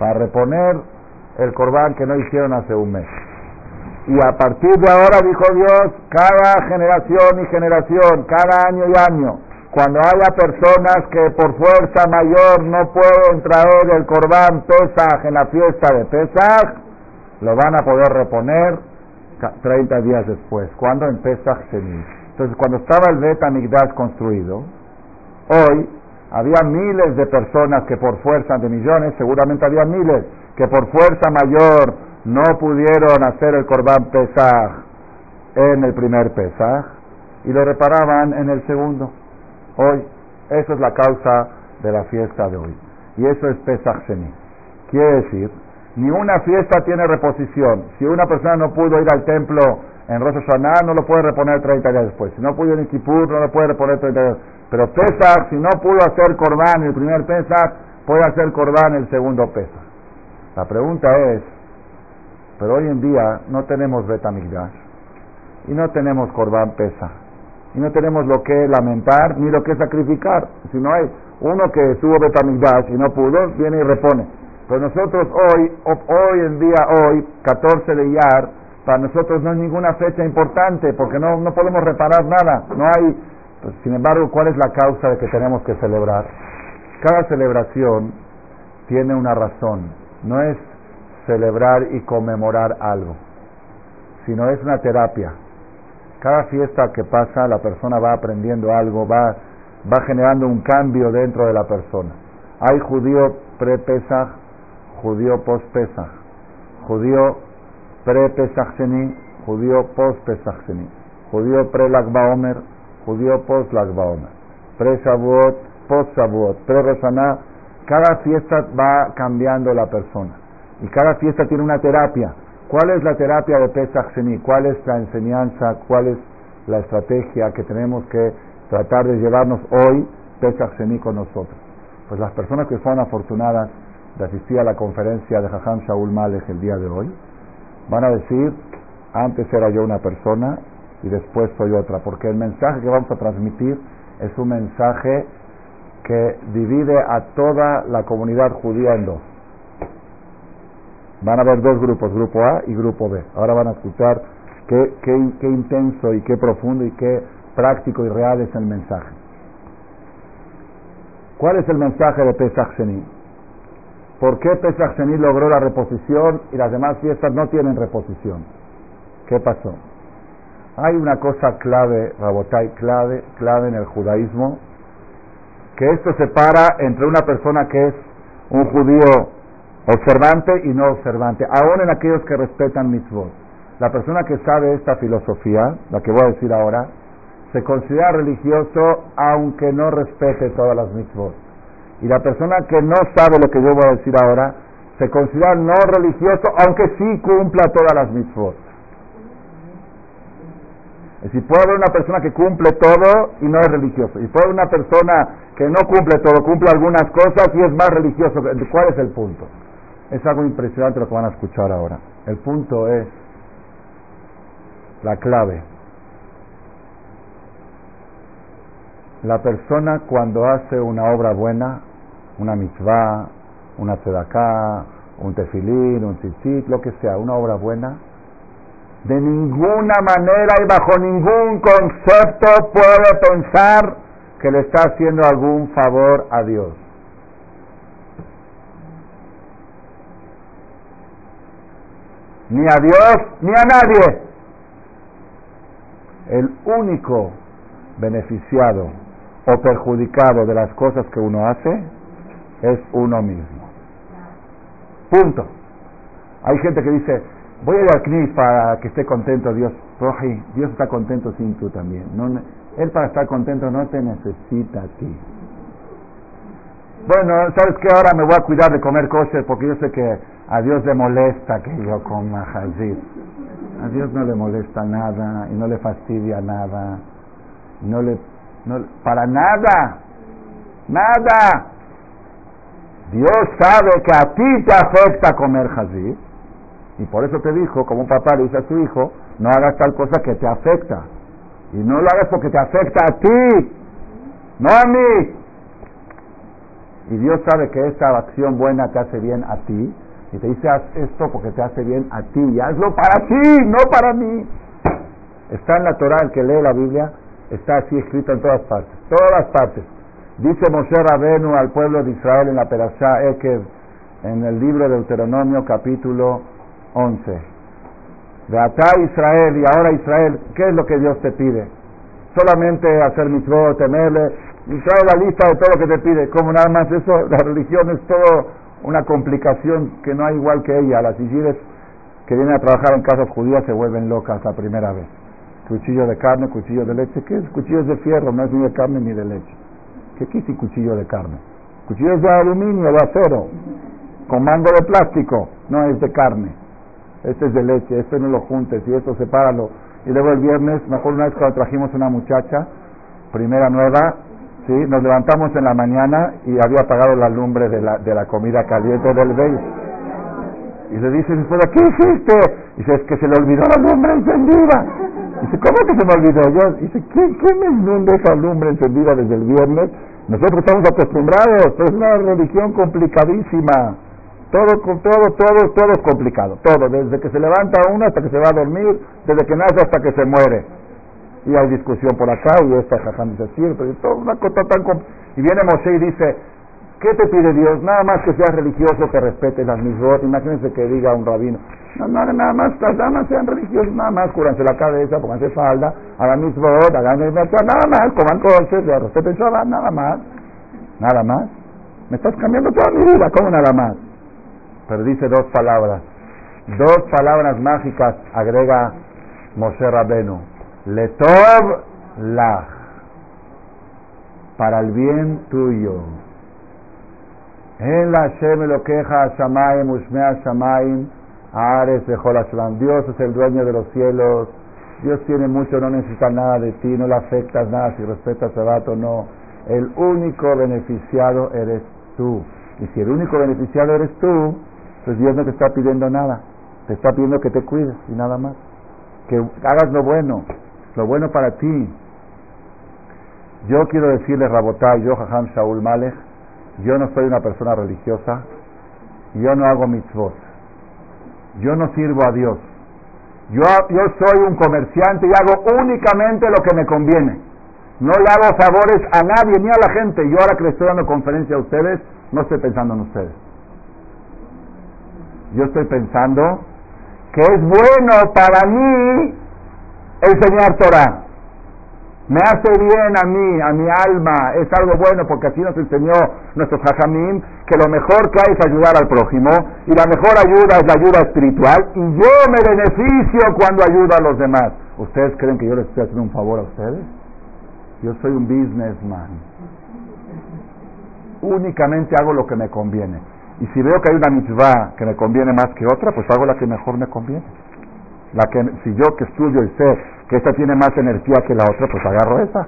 para reponer el Corban que no hicieron hace un mes. Y a partir de ahora, dijo Dios, cada generación y generación, cada año y año, cuando haya personas que por fuerza mayor no pueden traer el Corban Pesaj en la fiesta de Pesaj, lo van a poder reponer treinta días después, cuando en Pesaj se mide. Entonces, cuando estaba el Bet Hamikdash construido, hoy había miles de personas que por fuerza de millones, seguramente había miles, que por fuerza mayor no pudieron hacer el Corban Pesaj en el primer Pesaj y lo reparaban en el segundo. Hoy, eso es la causa de la fiesta de hoy. Y eso es Pesaj Sheni. Quiere decir, ni una fiesta tiene reposición. Si una persona no pudo ir al templo en Rosh Hashanah, no lo puede reponer treinta días después. Si no pudo ir en Kippur, no lo puede reponer treinta días después. Pero Pesaj, si no pudo hacer Corban el primer Pesaj, puede hacer Corban el segundo Pesaj. La pregunta es, pero hoy en día no tenemos Bet Hamikdash, y no tenemos Corban Pesaj, y no tenemos lo que lamentar ni lo que sacrificar. Si no hay uno que subo Bet Hamikdash y no pudo, viene y repone. Pero nosotros hoy, hoy en día, hoy, catorce de Iyar, para nosotros no es ninguna fecha importante, porque no, no podemos reparar nada. No hay, pues, sin embargo, ¿cuál es la causa de que tenemos que celebrar? Cada celebración tiene una razón. No es celebrar y conmemorar algo, sino es una terapia. Cada fiesta que pasa, la persona va aprendiendo algo, va, va generando un cambio dentro de la persona. Hay judío pre-Pesaj, judío post-Pesaj, judío pre-Pesaj Sheni, judío post-Pesaj Sheni, judío pre-Lag BaOmer, judío post-Lag BaOmer, pre-Shavuot, post-Shavuot, pre-Rosh Hashanah. Cada fiesta va cambiando la persona y cada fiesta tiene una terapia. ¿Cuál es la terapia de Pesaj Sheni? ¿Cuál es la enseñanza? ¿Cuál es la estrategia que tenemos que tratar de llevarnos hoy Pesaj Sheni con nosotros? Pues las personas que fueron afortunadas de asistir a la conferencia de Jajam Shaul Malek el día de hoy, van a decir, antes era yo una persona y después soy otra, porque el mensaje que vamos a transmitir es un mensaje que divide a toda la comunidad judía en dos. Van a haber dos grupos, grupo A y grupo B. Ahora van a escuchar qué, qué, qué intenso y qué profundo y qué práctico y real es el mensaje. ¿Cuál es el mensaje de Pesaj Sheni? ¿Por qué Pesaj Sheni logró la reposición y las demás fiestas no tienen reposición? ¿Qué pasó? Hay una cosa clave, Rabotai, clave, clave en el judaísmo, que esto separa entre una persona que es un judío observante y no observante, aún en aquellos que respetan mitzvot. La persona que sabe esta filosofía, la que voy a decir ahora, se considera religioso aunque no respete todas las mitzvot. Y la persona que no sabe lo que yo voy a decir ahora, se considera no religioso aunque sí cumpla todas las mitzvot. Es decir, puede haber una persona que cumple todo y no es religioso. Y puede haber una persona que no cumple todo, cumple algunas cosas y es más religioso. ¿Cuál es el punto? Es algo impresionante lo que van a escuchar ahora. El punto es la clave. La persona cuando hace una obra buena, una mitzvá, una tzedaká, un tefilín, un tzitzit, lo que sea, una obra buena, de ninguna manera y bajo ningún concepto puede pensar que le está haciendo algún favor a Dios. Ni a Dios, ni a nadie. El único beneficiado o perjudicado de las cosas que uno hace es uno mismo. Punto. Hay gente que dice, voy a ir al cris para que esté contento Dios. Roji, Dios está contento sin tú también. No, él para estar contento no te necesita a ti. Bueno, ¿sabes qué? Ahora me voy a cuidar de comer kosher porque yo sé que a Dios le molesta que yo coma hajit. A Dios no le molesta nada y no le fastidia nada. No le... No, para nada. Nada. Dios sabe que a ti te afecta comer hajit. Y por eso te dijo, como un papá le dice a su hijo, no hagas tal cosa que te afecta. Y no lo hagas porque te afecta a ti, no a mí. Y Dios sabe que esta acción buena te hace bien a ti. Y te dice, haz esto porque te hace bien a ti. Y hazlo para ti, no para mí. Está en la Torah, el que lee la Biblia, está así escrito en todas partes. Todas partes. Dice Moshe Rabenu al pueblo de Israel en la Perashá Ekev, en el libro de Deuteronomio, capítulo once. De acá Israel, y ahora Israel, ¿qué es lo que Dios te pide? Solamente hacer mitzvot, temerle. Israel, la lista de todo lo que te pide. Como nada más eso, la religión es todo una complicación que no hay igual que ella. Las yeshivas que vienen a trabajar en casas judías se vuelven locas la primera vez. Cuchillo de carne, cuchillo de leche. ¿Qué es? Cuchillos de fierro, no es ni de carne ni de leche. ¿Qué quise cuchillo de carne? Cuchillos de aluminio, de acero, con mango de plástico, no es de carne. Este es de leche, este no lo juntes y esto sepáralo. Y luego el viernes, mejor una vez cuando trajimos una muchacha, primera nueva, sí, nos levantamos en la mañana y había apagado la lumbre de la de la comida caliente del bebé. Y le dice mi esposa, ¿qué hiciste? Y dice, es que se le olvidó la lumbre encendida. Y dice, ¿cómo que se me olvidó? Yo, dice, ¿quién, quién me inunda esa lumbre encendida desde el viernes? Nosotros estamos acostumbrados, pero es una religión complicadísima. Todo, todo, todo, todo es complicado. Todo, desde que se levanta uno hasta que se va a dormir, desde que nace hasta que se muere. Y hay discusión por acá, y esta Jaján dice siempre, toda una cosa tan complicada. Y viene Moshe y dice, ¿qué te pide Dios? Nada más que seas religioso, que respetes las mitzvot. Imagínense que diga un rabino, no, no, nada más, nada más sean religiosos, nada más, cúranse la cabeza, pónganse falda, hagan mitzvot, hagan el mercado, nada más, coman coches, respeten Shabbat, nada más. Nada más. Me estás cambiando toda mi vida, ¿cómo nada más? Pero dice dos palabras, dos palabras mágicas, agrega Moshe Rabenu, Letov Lach, para el bien tuyo. En la Hashem lo queja a Shamayim, Ushmea Shamayim, Ares de Jolashalam. Dios es el dueño de los cielos, Dios tiene mucho, no necesita nada de ti, no le afectas nada, si respetas a Bato, no. El único beneficiado eres tú. Y si el único beneficiado eres tú, pues Dios no te está pidiendo nada, te está pidiendo que te cuides y nada más, que hagas lo bueno, lo bueno para ti. Yo quiero decirles, Rabotay, yo Jajam Shaul Malech, yo no soy una persona religiosa, yo no hago mitzvot, yo no sirvo a Dios, yo, yo soy un comerciante y hago únicamente lo que me conviene, no le hago favores a nadie ni a la gente. Yo ahora que les estoy dando conferencia a ustedes, no estoy pensando en ustedes. Yo estoy pensando que es bueno para mí enseñar Torah. Me hace bien a mí, a mi alma. Es algo bueno porque así nos enseñó nuestro Jajamim que lo mejor que hay es ayudar al prójimo y la mejor ayuda es la ayuda espiritual y yo me beneficio cuando ayudo a los demás. ¿Ustedes creen que yo les estoy haciendo un favor a ustedes? Yo soy un businessman. Únicamente hago lo que me conviene. Y si veo que hay una mitzvá que me conviene más que otra, pues hago la que mejor me conviene. La que, si yo que estudio y sé que esta tiene más energía que la otra, pues agarro esa.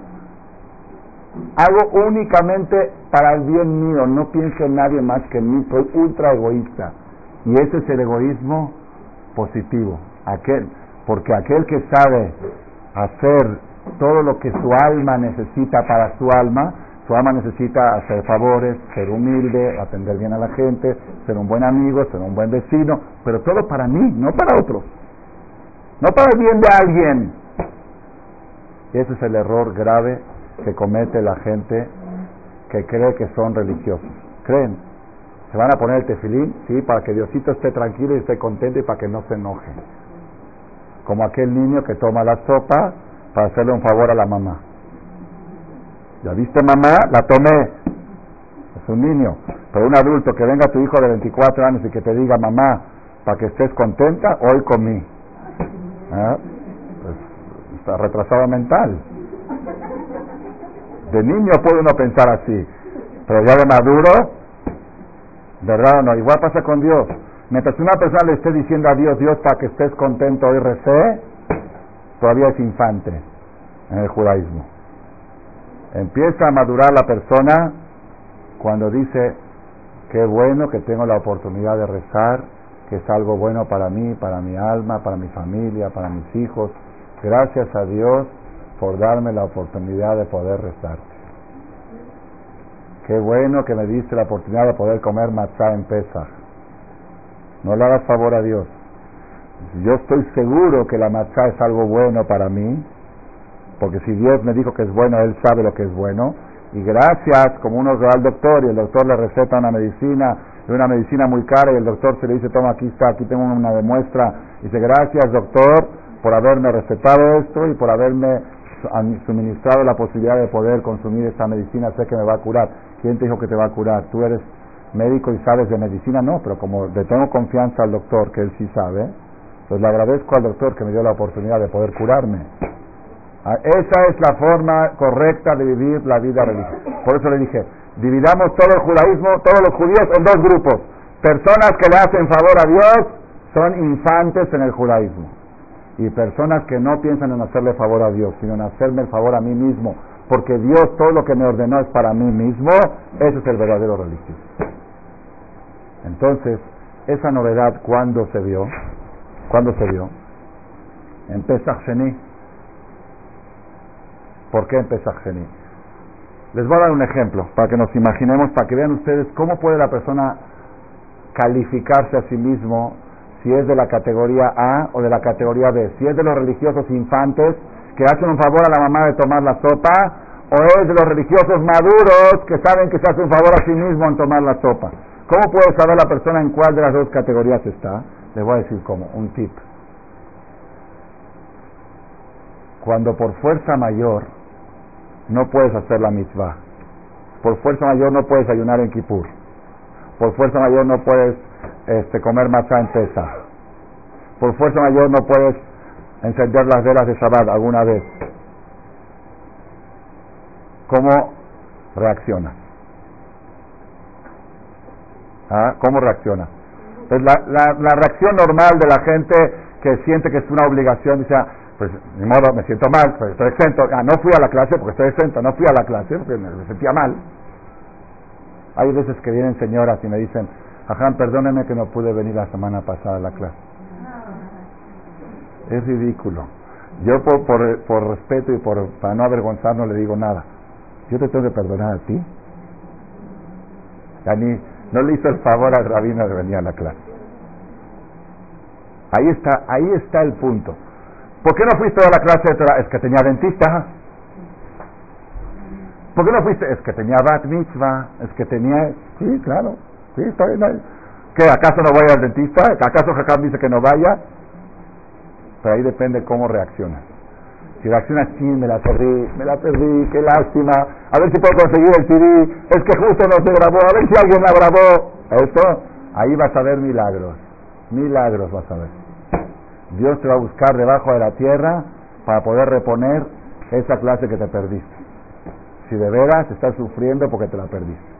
Hago únicamente para el bien mío, no pienso en nadie más que en mí, soy ultra egoísta. Y ese es el egoísmo positivo, aquel, porque aquel que sabe hacer todo lo que su alma necesita para su alma, su alma necesita hacer favores, ser humilde, atender bien a la gente, ser un buen amigo, ser un buen vecino, pero todo para mí, no para otros, no para el bien de alguien. Ese es el error grave que comete la gente que cree que son religiosos. Creen, se van a poner el tefilín, sí, para que Diosito esté tranquilo y esté contento y para que no se enoje, como aquel niño que toma la sopa para hacerle un favor a la mamá. ¿Ya viste, mamá? La tomé. Es un niño. Pero un adulto, que venga tu hijo de veinticuatro años y que te diga, mamá, para que estés contenta, hoy comí. ¿Ah? Pues, está retrasado mental. De niño puede uno pensar así, pero ya de maduro, ¿verdad o no? Igual pasa con Dios. Mientras una persona le esté diciendo a Dios, Dios, para que estés contento hoy recé, todavía es infante en el judaísmo. Empieza a madurar la persona cuando dice, qué bueno que tengo la oportunidad de rezar, que es algo bueno para mí, para mi alma, para mi familia, para mis hijos. Gracias a Dios por darme la oportunidad de poder rezarte. Qué bueno que me diste la oportunidad de poder comer matzá en Pesach. No le hagas favor a Dios. Yo estoy seguro que la matzá es algo bueno para mí, porque si Dios me dijo que es bueno, Él sabe lo que es bueno. Y gracias, como uno va al doctor y el doctor le receta una medicina, una medicina muy cara, y el doctor se le dice, toma, aquí está, aquí tengo una demuestra, y dice, gracias doctor por haberme recetado esto y por haberme suministrado la posibilidad de poder consumir esta medicina, sé que me va a curar. ¿Quién te dijo que te va a curar? Tú eres médico y sabes de medicina. No, pero como le tengo confianza al doctor, que él sí sabe, pues le agradezco al doctor que me dio la oportunidad de poder curarme. Esa es la forma correcta de vivir la vida religiosa. Por eso le dije, dividamos todo el judaísmo, todos los judíos, en dos grupos. Personas que le hacen favor a Dios son infantes en el judaísmo, y personas que no piensan en hacerle favor a Dios, sino en hacerme el favor a mí mismo, porque Dios todo lo que me ordenó es para mí mismo. Ese es el verdadero religioso. Entonces, esa novedad, ¿cuándo se vio? ¿Cuándo se vio? En Pesach Sheni. ¿Por qué en Pesach Sheni? Les voy a dar un ejemplo para que nos imaginemos, para que vean ustedes cómo puede la persona calificarse a sí mismo, si es de la categoría A o de la categoría B, si es de los religiosos infantes que hacen un favor a la mamá de tomar la sopa, o es de los religiosos maduros que saben que se hace un favor a sí mismo en tomar la sopa. ¿Cómo puede saber la persona en cuál de las dos categorías está? Les voy a decir cómo, un tip. Cuando por fuerza mayor no puedes hacer la mitzvá, por fuerza mayor no puedes ayunar en Kippur, por fuerza mayor no puedes este, comer matzá en Pesach, por fuerza mayor no puedes encender las velas de Shabbat alguna vez, ¿cómo reaccionas? ¿Ah? ¿Cómo reaccionas? Pues la, la, la reacción normal de la gente que siente que es una obligación, dice, pues ni modo, me siento mal, pues estoy exento, ah, no fui a la clase porque estoy exento, no fui a la clase porque me, me sentía mal. Hay veces que vienen señoras y me dicen, Jaján, perdóneme que no pude venir la semana pasada a la clase. Es ridículo. Yo por, por, por respeto y por, para no avergonzar, no le digo nada. Yo te tengo que perdonar a ti. Ya ni, no le hizo el favor al rabino de venir a la clase. Ahí está, ahí está el punto. ¿Por qué no fuiste a la clase? Es que tenía dentista. ¿Por qué no fuiste? Es que tenía bat mitzvah. Es que tenía... Sí, claro. Sí, está bien. ¿Qué? ¿Acaso no voy al dentista? ¿Acaso Jacob dice que no vaya? Pero ahí depende cómo reaccionas. Si reaccionas, sí, me la perdí, me la perdí, qué lástima, a ver si puedo conseguir el C D, es que justo no se grabó, a ver si alguien la grabó. Eso, ahí vas a ver milagros, milagros vas a ver. Dios te va a buscar debajo de la tierra para poder reponer esa clase que te perdiste, si de veras estás sufriendo porque te la perdiste.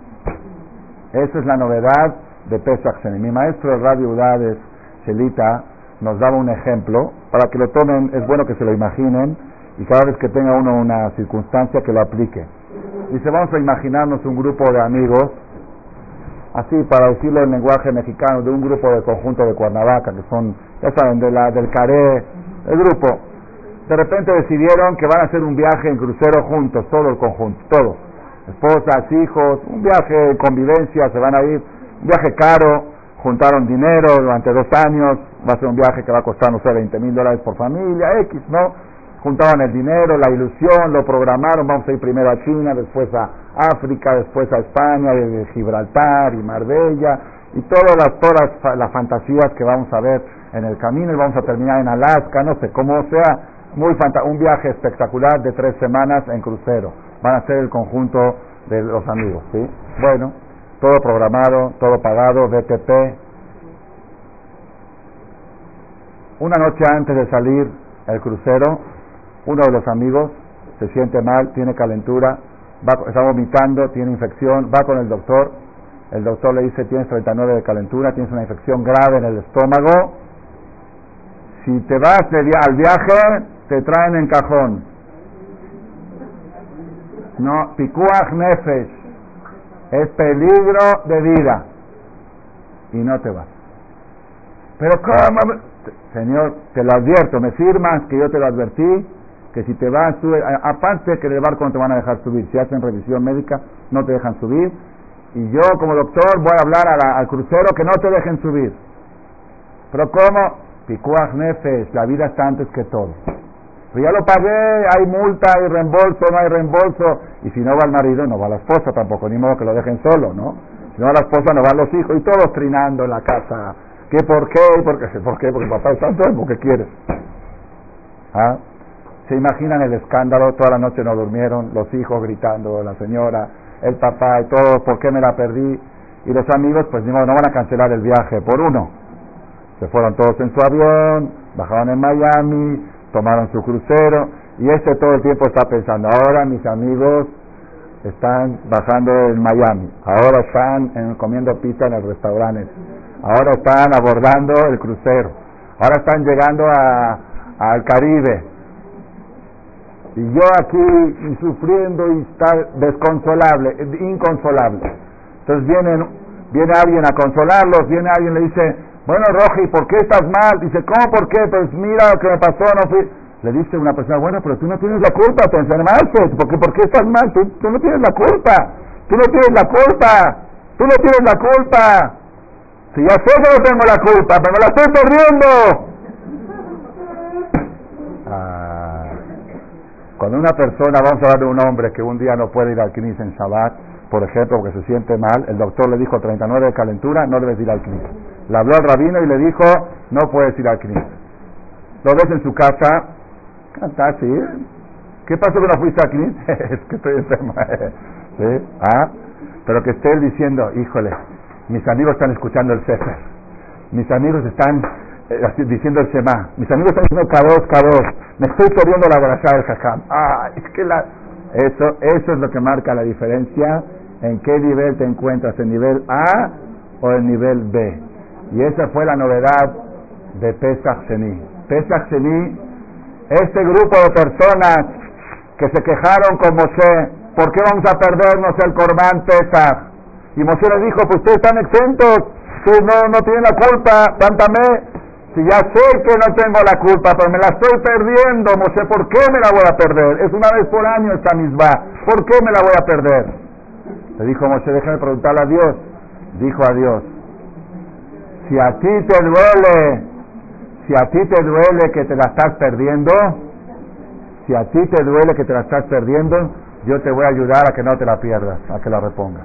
Esa es la novedad de Pesach Sheni. Mi maestro, el Rabí Udades Chelita, nos daba un ejemplo, para que lo tomen, es bueno que se lo imaginen, y cada vez que tenga uno una circunstancia que lo aplique. Dice, vamos a imaginarnos un grupo de amigos, así para decirlo en lenguaje mexicano, de un grupo de conjunto de Cuernavaca, que son, ya saben, de la, del Caré, el grupo. De repente decidieron que van a hacer un viaje en crucero juntos, todo el conjunto, todo. Esposas, hijos, un viaje en convivencia, se van a ir, un viaje caro, juntaron dinero durante dos años, va a ser un viaje que va a costar, no sé, veinte mil dólares por familia, X, ¿no? Juntaban el dinero, la ilusión, lo programaron, vamos a ir primero a China, después a África, después a España, y Gibraltar y Marbella, y todas las, todas las fantasías que vamos a ver en el camino, y vamos a terminar en Alaska, no sé, como sea, muy fanta- un viaje espectacular de tres semanas en crucero, van a ser el conjunto de los amigos, ¿sí? Bueno, todo programado, todo pagado, B T P. Una noche antes de salir el crucero, uno de los amigos se siente mal, tiene calentura, va, está vomitando, tiene infección, va con el doctor, el doctor le dice, tienes treinta y nueve de calentura, tienes una infección grave en el estómago, si te vas de via- al viaje, te traen en cajón. No, pikuach nefesh, es peligro de vida, y no te vas. Pero cómo, señor, te lo advierto, me firmas que yo te lo advertí, que si te vas, sube, aparte que del barco no te van a dejar subir, si hacen revisión médica no te dejan subir, y yo como doctor voy a hablar a la, al crucero que no te dejen subir. Pero cómo, pikuach nefesh, la vida está antes que todo. Pero ya lo pagué, hay multa, hay reembolso, no hay reembolso, y si no va el marido, no va la esposa tampoco, ni modo que lo dejen solo, ¿no? Si no va la esposa, no van los hijos, y todos trinando en la casa, ¿qué por qué? ¿Por qué? ¿Por qué? Porque papá está enfermo, ¿qué quieres? ¿Ah? Se imaginan el escándalo, toda la noche no durmieron, los hijos gritando, la señora, el papá, y todo, ¿por qué me la perdí? Y los amigos, pues ni modo, no van a cancelar el viaje por uno. Se fueron todos en su avión, bajaron en Miami, tomaron su crucero, y este todo el tiempo está pensando, ahora mis amigos están bajando en Miami, ahora están en, comiendo pizza en los restaurantes, ahora están abordando el crucero, ahora están llegando a al Caribe, y yo aquí sufriendo y está desconsolable, inconsolable. Entonces vienen, viene alguien a consolarlos, viene alguien y le dice, bueno, Roji, ¿por qué estás mal? Dice, ¿cómo por qué? Pues mira lo que me pasó, no fui. Le dice una persona, bueno, pero tú no tienes la culpa, te enfermaste, ¿por qué, por qué estás mal? Tú, tú no tienes la culpa, tú no tienes la culpa, tú no tienes la culpa. Si ya sé que no tengo la culpa, pero me la estoy perdiendo. Ah, cuando una persona, vamos a hablar de un hombre que un día no puede ir al cris en Shabbat, por ejemplo, porque se siente mal, el doctor le dijo treinta y nueve de calentura, no debes ir al cris. Le habló al rabino y le dijo, no puedes ir al cris. Lo ves en su casa, canta, ¿sí? ¿Qué pasó que no fuiste al cris? Es que estoy enfermo. ¿Sí? ¿Ah? Pero que esté él diciendo, híjole, mis amigos están escuchando el Sefer, mis amigos están eh, diciendo el Shema, mis amigos están diciendo Kadosh, Kadosh, me estoy corriendo la verajá del Jajam. Ah, es que la... Eso, eso es lo que marca la diferencia en qué nivel te encuentras, en nivel A o en nivel B. Y esa fue la novedad de Pesach Sheni. Pesach Sheni, este grupo de personas que se quejaron con Moshe, ¿por qué vamos a perdernos el Corban Pesach? Y Moshe les dijo, pues ustedes están exentos, ustedes no, no tienen la culpa, cántame. Si ya sé que no tengo la culpa, pero me la estoy perdiendo, Moshe, ¿por qué me la voy a perder? Es una vez por año esta mitzvá, ¿por qué me la voy a perder? Le dijo Moshe, déjame preguntarle a Dios. Dijo a Dios, si a ti te duele, si a ti te duele que te la estás perdiendo, si a ti te duele que te la estás perdiendo, yo te voy a ayudar a que no te la pierdas, a que la repongas.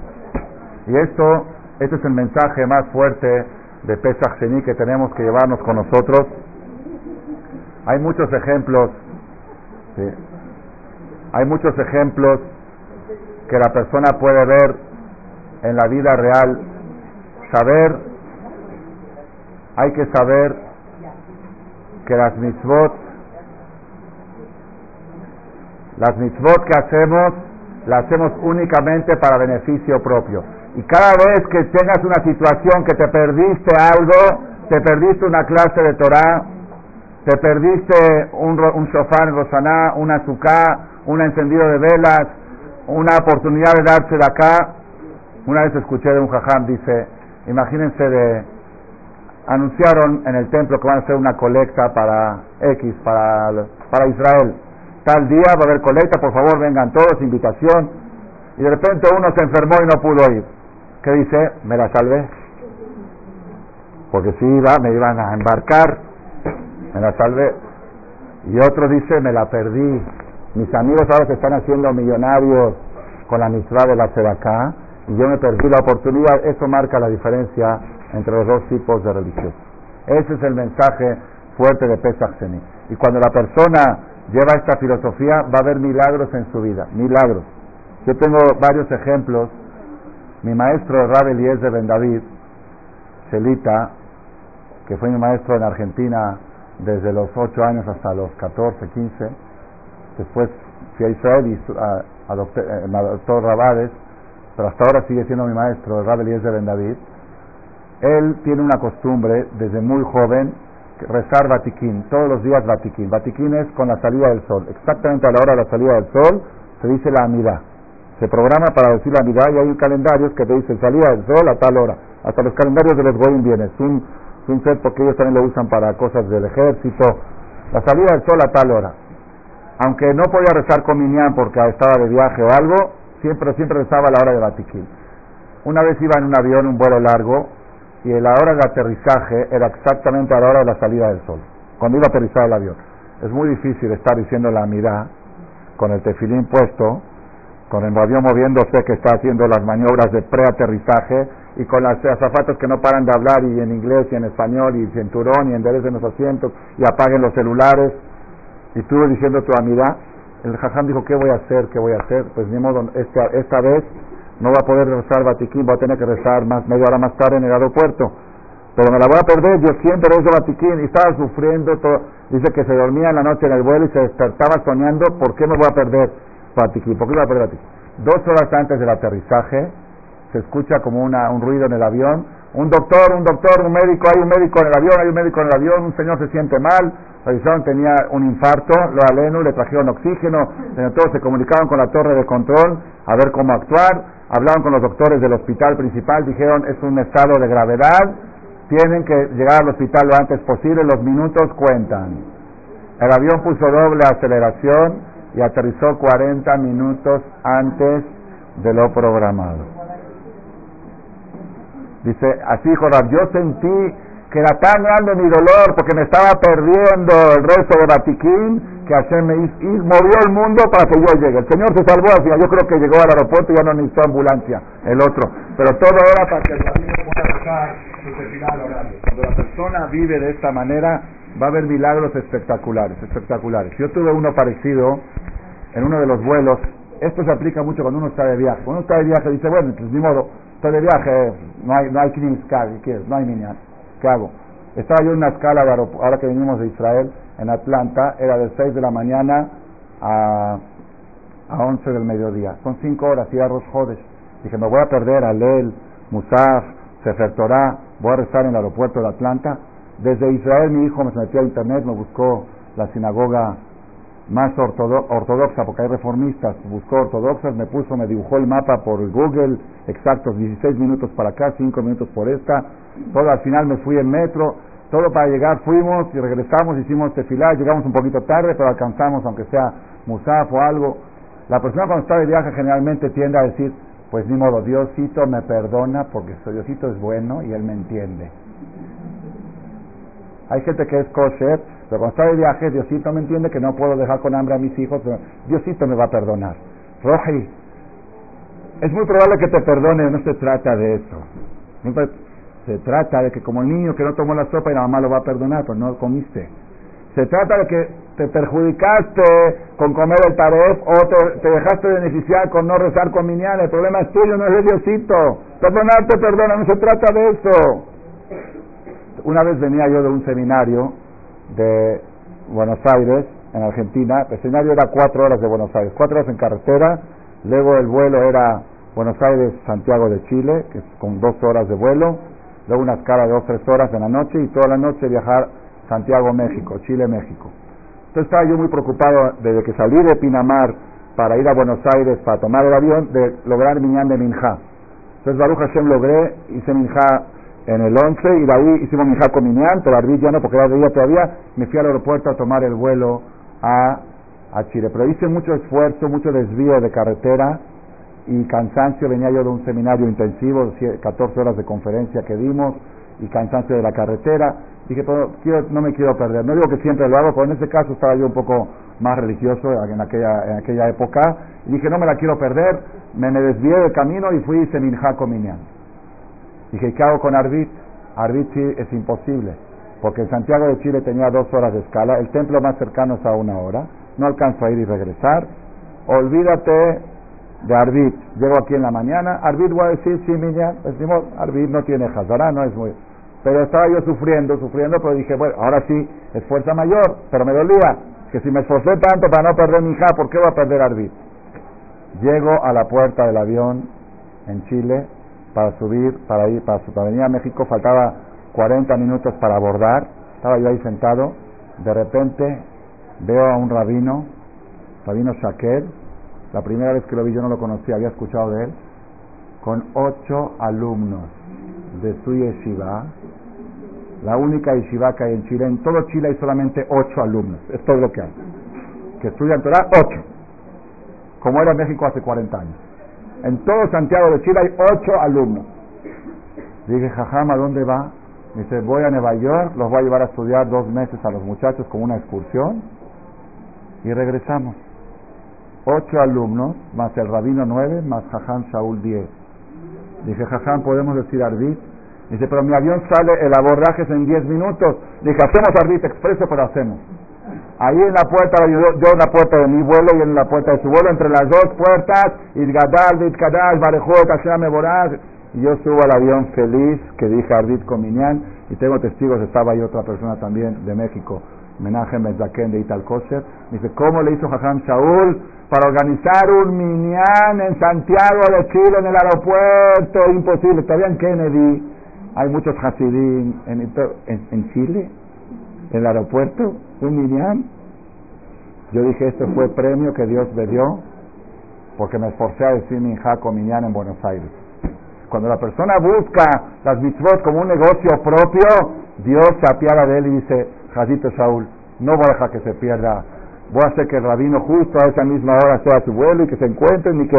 Y esto, este es el mensaje más fuerte de Pesach Sheni que tenemos que llevarnos con nosotros. Hay muchos ejemplos, ¿sí? Hay muchos ejemplos que la persona puede ver en la vida real, saber. Hay que saber que las mitzvot, las mitzvot que hacemos, las hacemos únicamente para beneficio propio. Y cada vez que tengas una situación que te perdiste algo, te perdiste una clase de Torah, te perdiste un, un shofar en Rosh Hashanah, una suká, un encendido de velas, una oportunidad de darse de acá. Una vez escuché de un jajam, dice, imagínense de, anunciaron en el templo que van a hacer una colecta para X, para, para Israel. Tal día va a haber colecta, por favor vengan todos, invitación. Y de repente uno se enfermó y no pudo ir. ¿Qué dice? Me la salvé. Porque si iba, me iban a embarcar, me la salvé. Y otro dice, me la perdí. Mis amigos ahora se están haciendo millonarios con la mitzvá de la sedacá, y yo me perdí la oportunidad. Eso marca la diferencia entre los dos tipos de religiosos. Ese es el mensaje fuerte de Pesach Sheni. Y cuando la persona lleva esta filosofía, va a haber milagros en su vida, milagros. Yo tengo varios ejemplos. Mi maestro Rabbi Eliezer ben David Chelita, que fue mi maestro en Argentina desde los ocho años hasta los catorce, quince, después fui a Israel y uh, adopté, eh, me adoptó Rabades, pero hasta ahora sigue siendo mi maestro, el Rabbi Eliezer ben David. Él tiene una costumbre desde muy joven, rezar vatikín, todos los días vatikín. Vatikín es con la salida del sol, exactamente a la hora de la salida del sol se dice la amidá, se programa para decir la amidá, y hay calendarios que te dicen salida del sol a tal hora, hasta los calendarios de los goyim vienen, es un, es un set porque ellos también lo usan para cosas del ejército, la salida del sol a tal hora. Aunque no podía rezar con minyan porque estaba de viaje o algo, siempre siempre rezaba a la hora de vatikín. Una vez iba en un avión, un vuelo largo, y a la hora de aterrizaje era exactamente a la hora de la salida del sol, cuando iba a aterrizar el avión. Es muy difícil estar diciendo la amidá con el tefilín puesto, con el avión moviéndose que está haciendo las maniobras de preaterrizaje, y con las azafatas que no paran de hablar, y en inglés y en español, y cinturón, y enderecen los asientos, y apaguen los celulares, y tú diciendo tu amidá. El jajam dijo, ¿qué voy a hacer? ¿Qué voy a hacer? Pues ni modo, esta, esta vez no va a poder rezar vatikín, voy a tener que rezar más media hora más tarde en el aeropuerto, pero me la voy a perder, yo siempre rezo vatikín. Y estaba sufriendo todo. Dice que se dormía en la noche en el vuelo y se despertaba soñando, ¿por qué me voy a perder vatikín? ¿Por qué me voy a perder vatikín? Dos horas antes del aterrizaje se escucha como una, un ruido en el avión, un doctor, un doctor, un médico, hay un médico en el avión, hay un médico en el avión, un señor se siente mal, tenía un infarto, lo aleno, le trajeron oxígeno, todos se comunicaron con la torre de control a ver cómo actuar, hablaron con los doctores del hospital principal, dijeron es un estado de gravedad, tienen que llegar al hospital lo antes posible, los minutos cuentan. El avión puso doble aceleración y aterrizó cuarenta minutos antes de lo programado. Dice, así hijo Rab, yo sentí que era tan grande mi dolor porque me estaba perdiendo el resto de vatikín, que Hashem me hizo, y movió el mundo para que yo llegue. El Señor se salvó al final, yo creo que llegó al aeropuerto y ya no necesitó ambulancia, el otro. Pero todo era para que el rabino pueda rezar su tefilá horario. Cuando la persona vive de esta manera, va a haber milagros espectaculares, espectaculares. Yo tuve uno parecido en uno de los vuelos. Esto se aplica mucho cuando uno está de viaje. Cuando uno está de viaje dice, bueno, pues ni modo, estoy de viaje, no hay no hay cris, no hay minyan. ¿Qué hago? Estaba yo en una escala de aeropuerto, ahora que venimos de Israel, en Atlanta, era de seis de la mañana a, a once del mediodía. Son cinco horas, y a Rosh Hodesh. Dije, me voy a perder a Lel, Musaf, Sefer Torah, voy a rezar en el aeropuerto de Atlanta. Desde Israel mi hijo me metió a internet, me buscó la sinagoga más ortodo- ortodoxa, porque hay reformistas, buscó ortodoxas, me puso, me dibujó el mapa por Google, exactos, dieciséis minutos para acá, cinco minutos por esta. Todo, al final me fui en metro, todo para llegar, fuimos y regresamos, hicimos tefilá, llegamos un poquito tarde, pero alcanzamos, aunque sea musaf o algo. La persona cuando está de viaje generalmente tiende a decir, pues ni modo, Diosito me perdona porque Diosito es bueno y Él me entiende. Hay gente que es kosher, pero cuando está de viaje, Diosito me entiende que no puedo dejar con hambre a mis hijos, pero Diosito me va a perdonar. Roji, es muy probable que te perdone, no se trata de eso. Se trata de que como el niño que no tomó la sopa y la mamá lo va a perdonar, pues no comiste. Se trata de que te perjudicaste con comer el taref o te, te dejaste beneficiar con no rezar con minyan. El problema es tuyo, no es de Diosito. Perdonarte, perdona, no se trata de eso. Una vez venía yo de un seminario de Buenos Aires, en Argentina. El seminario era cuatro horas de Buenos Aires, cuatro horas en carretera. Luego el vuelo era Buenos Aires-Santiago de Chile, que es con dos horas de vuelo. luego unas caras dos, tres horas en la noche y toda la noche viajar Santiago, México, Chile, México. Entonces estaba yo muy preocupado desde que salí de Pinamar para ir a Buenos Aires para tomar el avión, de lograr Minyan de Minjá. Entonces Baruch Hashem logré, hice Minjá en el once y de ahí hicimos Minjá con Minyan, pero Arvid ya no porque era de día todavía, me fui al aeropuerto a tomar el vuelo a, a Chile. Pero hice mucho esfuerzo, mucho desvío de carretera y cansancio, venía yo de un seminario intensivo, catorce horas de conferencia que dimos y cansancio de la carretera. Dije, pero quiero, no me quiero perder, no digo que siempre lo hago, pero en ese caso estaba yo un poco más religioso en aquella, en aquella época, y dije, no me la quiero perder, me, me desvié del camino y fui hice Minjá con Minyan. Dije, ¿qué hago con Arvit? Arvit sí es imposible, porque en Santiago de Chile tenía dos horas de escala, el templo más cercano es a una hora, no alcanzo a ir y regresar, olvídate de Arvit, llego aquí en la mañana, Arvit voy a decir, sí, Minyan, decimos, Arvit no tiene Hazara, no es muy... Pero estaba yo sufriendo, sufriendo, pero dije, bueno, ahora sí, es fuerza mayor, pero me dolía, que si me esforcé tanto para no perder mi hija, ¿por qué voy a perder Arvid? Llego a la puerta del avión en Chile para subir, para ir, para, para venir a México, faltaba cuarenta minutos para abordar, estaba yo ahí sentado, de repente veo a un rabino, rabino Shaquel, la primera vez que lo vi yo no lo conocía, había escuchado de él, con ocho alumnos de su yeshiva, la única yeshiva que hay en Chile, en todo Chile hay solamente ocho alumnos, es todo lo que hay, que estudian Torah, ocho, como era en México hace cuarenta años, en todo Santiago de Chile hay ocho alumnos. Dije, Jajam, ¿a dónde va? Me dice, voy a Nueva York, los voy a llevar a estudiar dos meses a los muchachos con una excursión y regresamos. Ocho alumnos, más el rabino nueve, más Jajam Shaul diez. Dije, Jajam, ¿podemos decir Arvit? Dice, pero mi avión sale, el abordaje es en diez minutos. Dije, hacemos Arvit expreso, pero hacemos. Ahí en la puerta, yo, yo en la puerta de mi vuelo y en la puerta de su vuelo, entre las dos puertas, Izgadal, Vidkadal, Barejot, Hashem, Eborah. Y yo subo al avión feliz, que dije Arvit con Minyan, y tengo testigos, estaba ahí otra persona también de México, Menajem Ben Zakai de Itzjak Cohen. Dice, ¿cómo le hizo Jajam Shaul para organizar un Minyan en Santiago de Chile, en el aeropuerto? Imposible. Todavía en Kennedy hay muchos Hasidim. En, en, en Chile, en el aeropuerto, un Minyan. Yo dije, esto fue premio que Dios me dio, porque me esforcé a decir Minjá con Minyan en Buenos Aires. Cuando la persona busca las mitzvot como un negocio propio, Dios se apiada de él y dice, Jajito Shaul, no voy a dejar que se pierda. Voy a hacer que el rabino justo a esa misma hora sea su vuelo y que se encuentren, y que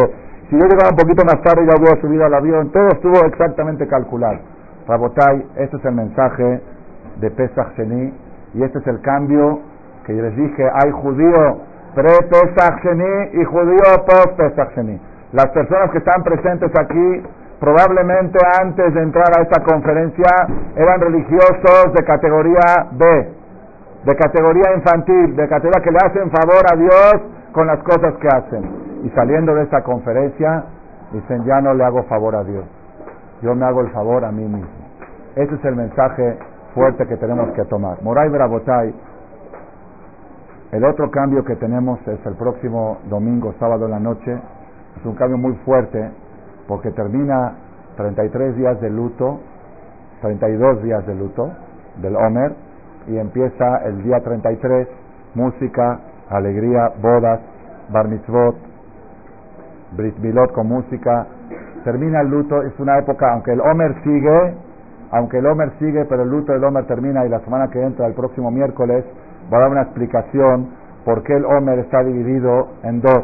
si yo llegaba un poquito más tarde ya hubiera subido al avión. Todo estuvo exactamente calculado. Rabotay, este es el mensaje de Pesach Sheni, y este es el cambio que yo les dije. Hay judío pre-Pesach Sheni y judío post-Pesach Sheni. Las personas que están presentes aquí, probablemente antes de entrar a esta conferencia, eran religiosos de categoría B, de categoría infantil, de categoría que le hacen favor a Dios con las cosas que hacen. Y saliendo de esta conferencia, dicen, ya no le hago favor a Dios, yo me hago el favor a mí mismo. Ese es el mensaje fuerte que tenemos que tomar. Moray Brabotay, el otro cambio que tenemos es el próximo domingo, sábado en la noche. Es un cambio muy fuerte, porque termina treinta y tres días de luto, treinta y dos días de luto, del Omer, y empieza el día treinta y tres, música, alegría, bodas, bar mitzvot, brit milot con música. Termina el luto, es una época, aunque el Omer sigue, aunque el Omer sigue, pero el luto del Omer termina, y la semana que entra, el próximo miércoles, voy a dar una explicación por qué el Omer está dividido en dos,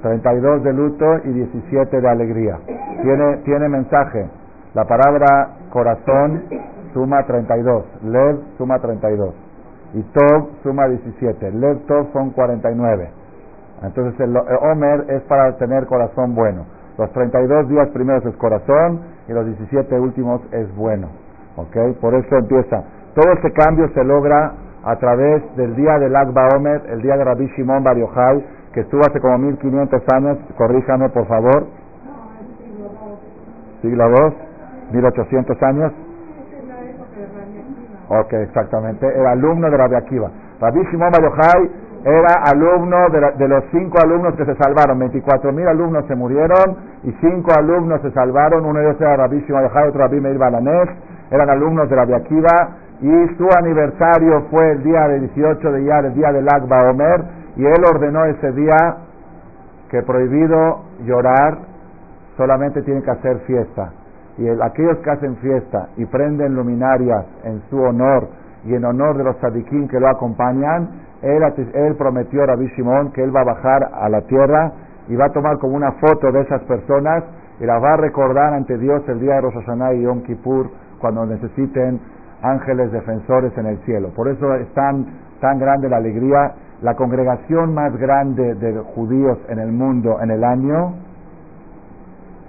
treinta y dos de luto y diecisiete de alegría. Tiene, tiene mensaje, la palabra corazón suma treinta y dos, Lev suma treinta y dos, y Tov suma diecisiete, Lev Tov son cuarenta y nueve. Entonces el Omer es para tener corazón bueno. Los treinta y dos días primeros es corazón, y los diecisiete últimos es bueno. ¿Okay? Por eso empieza. Todo este cambio se logra a través del día de Lag BaOmer, el día de Rabí Shimón bar Yojai, que estuvo hace como mil quinientos años, corríjame por favor. Siglo dos, mil ochocientos años. Ok, exactamente, era alumno de Rabí Akiva. Rabí Shimón bar Yojai era alumno de, la, de los cinco alumnos que se salvaron. veinticuatro mil alumnos se murieron y cinco alumnos se salvaron. Uno de ellos era Rabí Shimón bar Yojai, otro Rabí Meir Balanes. eran alumnos de Rabí Akiva, y su aniversario fue el día de dieciocho de Iyar, el día del Lag BaOmer, y él ordenó ese día que prohibido llorar, solamente tienen que hacer fiesta. Y el, aquellos que hacen fiesta y prenden luminarias en su honor y en honor de los tzadikim que lo acompañan, él, él prometió a Rabí Shimón que él va a bajar a la tierra y va a tomar como una foto de esas personas y las va a recordar ante Dios el día de Rosh Hashanah y Yom Kippur, cuando necesiten ángeles defensores en el cielo. Por eso es tan, tan grande la alegría. La congregación más grande de judíos en el mundo en el año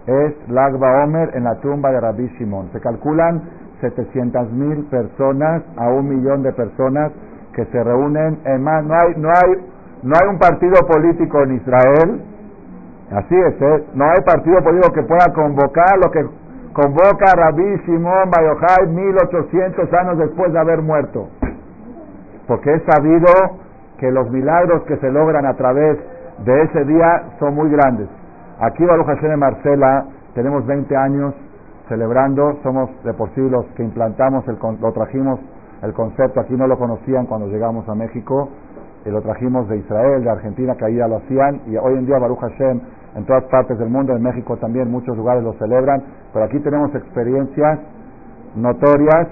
es Lag BaOmer en la tumba de Rabí Shimón. Se calculan setecientas mil personas a un millón de personas que se reúnen. Es más, no hay, no hay, no hay un partido político en Israel, así es, ¿eh? No hay partido político que pueda convocar lo que convoca a Rabí Shimón bar Yojai mil ochocientos años después de haber muerto, porque es sabido que los milagros que se logran a través de ese día son muy grandes. Aquí Baruch Hashem en Marcela tenemos veinte años celebrando, somos de por sí los que implantamos, el, lo trajimos el concepto, aquí no lo conocían cuando llegamos a México, y lo trajimos de Israel, de Argentina, que ahí ya lo hacían, y hoy en día Baruch Hashem en todas partes del mundo, en México también, muchos lugares lo celebran, pero aquí tenemos experiencias notorias,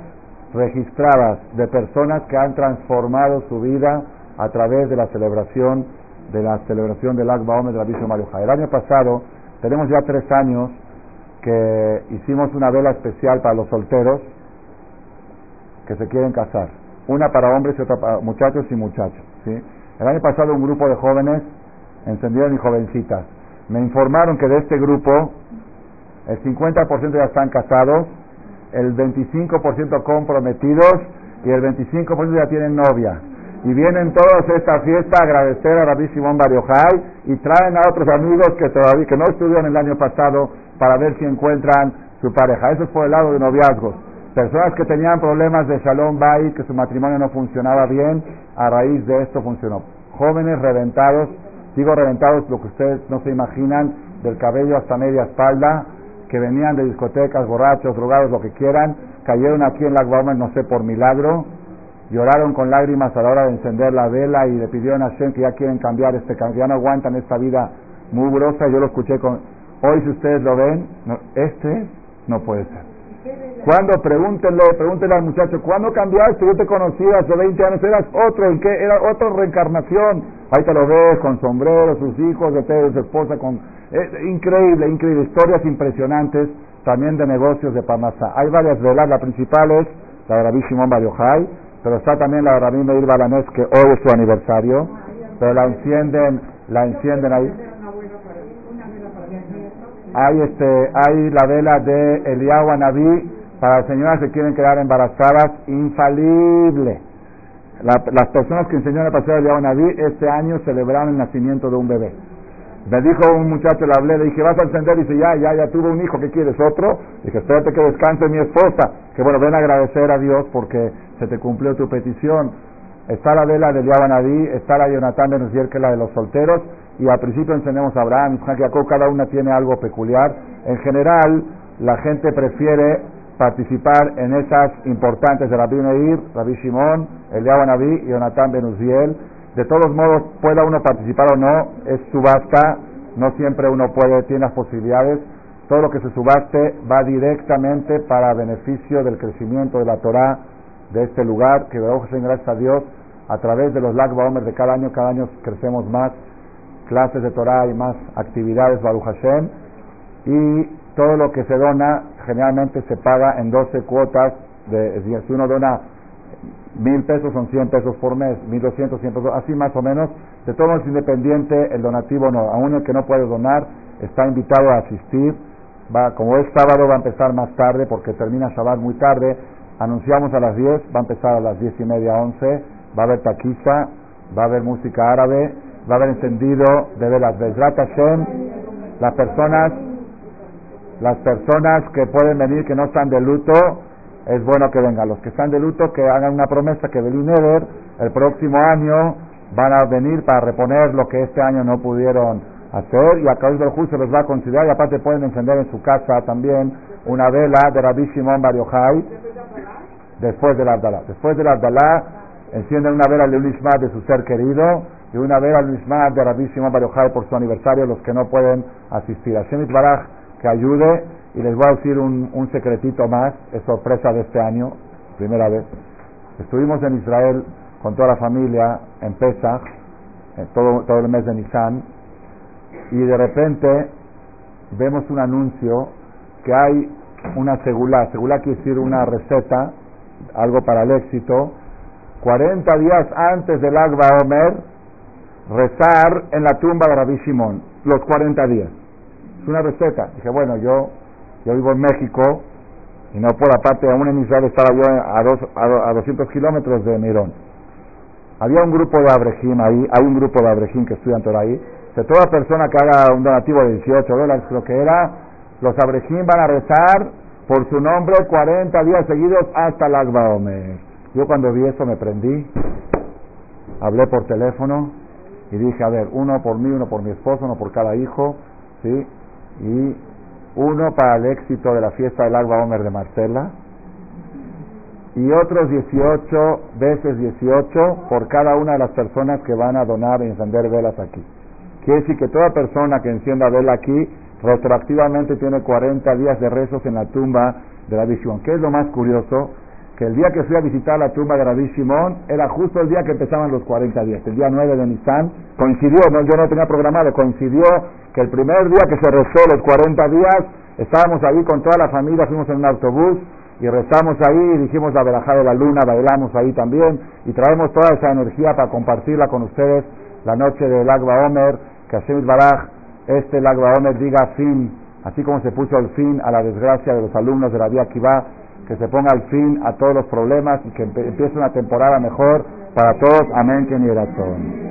registradas, de personas que han transformado su vida a través de la celebración de la celebración del Lag BaOmer de Rabí Shimón bar Yojai. El año pasado, tenemos ya tres años que hicimos una vela especial para los solteros que se quieren casar, una para hombres y otra para muchachos y muchachos, ¿sí? El año pasado un grupo de jóvenes encendieron y jovencitas, me informaron que de este grupo el cincuenta por ciento ya están casados, el veinticinco por ciento comprometidos y el veinticinco por ciento ya tienen novia. Y vienen todos a esta fiesta a agradecer a Rabí Shimón bar Yojai y traen a otros amigos que todavía que no estudiaron el año pasado para ver si encuentran su pareja. Eso es por el lado de noviazgos. Personas que tenían problemas de Shalom Bayit, que su matrimonio no funcionaba bien, a raíz de esto funcionó. Jóvenes reventados, digo reventados lo que ustedes no se imaginan, del cabello hasta media espalda, que venían de discotecas, borrachos, drogados, lo que quieran, cayeron aquí en Lag BaOmer, no sé, por milagro. Lloraron con lágrimas a la hora de encender la vela y le pidieron a Hashem que ya quieren cambiar este cambio, ya no aguantan esta vida mugrosa. Yo lo escuché con... Hoy si ustedes lo ven, no, este no puede ser. Cuando pregúntenle, pregúntenle al muchacho, ¿cuándo cambiaste? Yo te conocí hace veinte años, eras otro, ¿en qué? Era otra reencarnación. Ahí te lo ves con sombrero, sus hijos, de té, su esposa, con... Es increíble, increíble. Historias impresionantes también de negocios de Parnasá. Hay varias velas, la principal es la de Rabí Shimón bar Yojai, pero está también la de Rabí Meir Balanés, que hoy es su aniversario, pero la encienden, la encienden ahí. Hay este, hay la vela de Eliyahu HaNaví para las señoras que quieren quedar embarazadas, infalible. La, las personas que enseñaron el paseo de Eliyahu HaNaví este año celebraron el nacimiento de un bebé. Me dijo un muchacho, le hablé, le dije, ¿vas a encender? Dice, ya, ya, ya tuve un hijo, ¿qué quieres? ¿Otro? Dije, espérate que descanse mi esposa. Que bueno, ven a agradecer a Dios porque se te cumplió tu petición. Está la vela de Eliyahu HaNaví, está la de Jonatán ben Zakai, que es la de los solteros, y al principio encendemos a Abraham, Isaac y Jacob, cada una tiene algo peculiar. En general, la gente prefiere participar en esas importantes de Rabí Meir, Rabí Shimón, Eliyahu HaNaví y Jonatán ben Zakai. De todos modos, pueda uno participar o no, es subasta, no siempre uno puede, tiene las posibilidades. Todo lo que se subaste va directamente para beneficio del crecimiento de la Torá de este lugar, que gracias a Dios, a través de los Lag BaOmer de cada año, cada año crecemos más clases de Torá y más actividades Baruch Hashem, y todo lo que se dona generalmente se paga en doce cuotas, de, si uno dona mil pesos son cien pesos por mes, mil doscientos, cien pesos, así más o menos. De todo es independiente el donativo, no, a uno el que no puede donar está invitado a asistir. Va, como es sábado va a empezar más tarde porque termina Shabbat muy tarde, anunciamos a las diez, va a empezar a las diez y media, once, va a haber taquiza, va a haber música árabe, va a haber encendido de velas. Bezrat Hashem, las personas, las personas que pueden venir que no están de luto, es bueno que vengan. Los que están de luto, que hagan una promesa que Belín Eder, el próximo año van a venir para reponer lo que este año no pudieron hacer, y a Kadosh Baruj Hu se los va a considerar, y aparte pueden encender en su casa también una vela de Rabí Shimón bar Yojai después del Abdalá. Después del Abdalá encienden una vela de Leidun Ishmat de su ser querido y una vela de Leidun Ishmat de Rabí Shimón bar Yojai por su aniversario, los que no pueden asistir. Hashem Itbaraj que ayude, y les voy a decir un, un secretito más, es sorpresa de este año, primera vez. Estuvimos en Israel con toda la familia en Pesach, en todo, todo el mes de Nisan, y de repente vemos un anuncio que hay una segulá, segulá quiere decir una receta, algo para el éxito, cuarenta días antes del Lag BaOmer, rezar en la tumba de Rabí Shimón, los cuarenta días. Es una receta. Dije, bueno, yo, yo vivo en México, y no por aparte, aún en Israel estaba yo a, dos, a, a doscientos kilómetros de Mirón. Había un grupo de Abrejim ahí, hay un grupo de Abrejim que estudian Torah ahí, que toda persona que haga un donativo de dieciocho dólares, creo que era, los Abrejim van a rezar por su nombre cuarenta días seguidos hasta el Lag BaOmer. Yo cuando vi eso me prendí, hablé por teléfono y dije, a ver, uno por mí, uno por mi esposo, uno por cada hijo, ¿sí? Y uno para el éxito de la fiesta del Lag BaOmer de Marcela, y otros dieciocho veces dieciocho por cada una de las personas que van a donar y encender velas aquí. Quiere decir que toda persona que encienda vela aquí, retroactivamente tiene cuarenta días de rezos en la tumba de Rabí Shimón. ¿Qué es lo más curioso? Que el día que fui a visitar la tumba de Rabí Shimón era justo el día que empezaban los cuarenta días, el día nueve de Nisan. Coincidió, no, yo no tenía programado, coincidió que el primer día que se rezó los cuarenta días, estábamos ahí con toda la familia, fuimos en un autobús y rezamos ahí, y dijimos la Berajá de la Luna, bailamos ahí también, y traemos toda esa energía para compartirla con ustedes la noche del Lag BaOmer. Que Hashem Itbaraj, este Lag BaOmer diga fin, así como se puso el fin a la desgracia de los alumnos de Rabí Akiva, que se ponga el fin a todos los problemas y que empiece una temporada mejor para todos. Amén, que ni razón.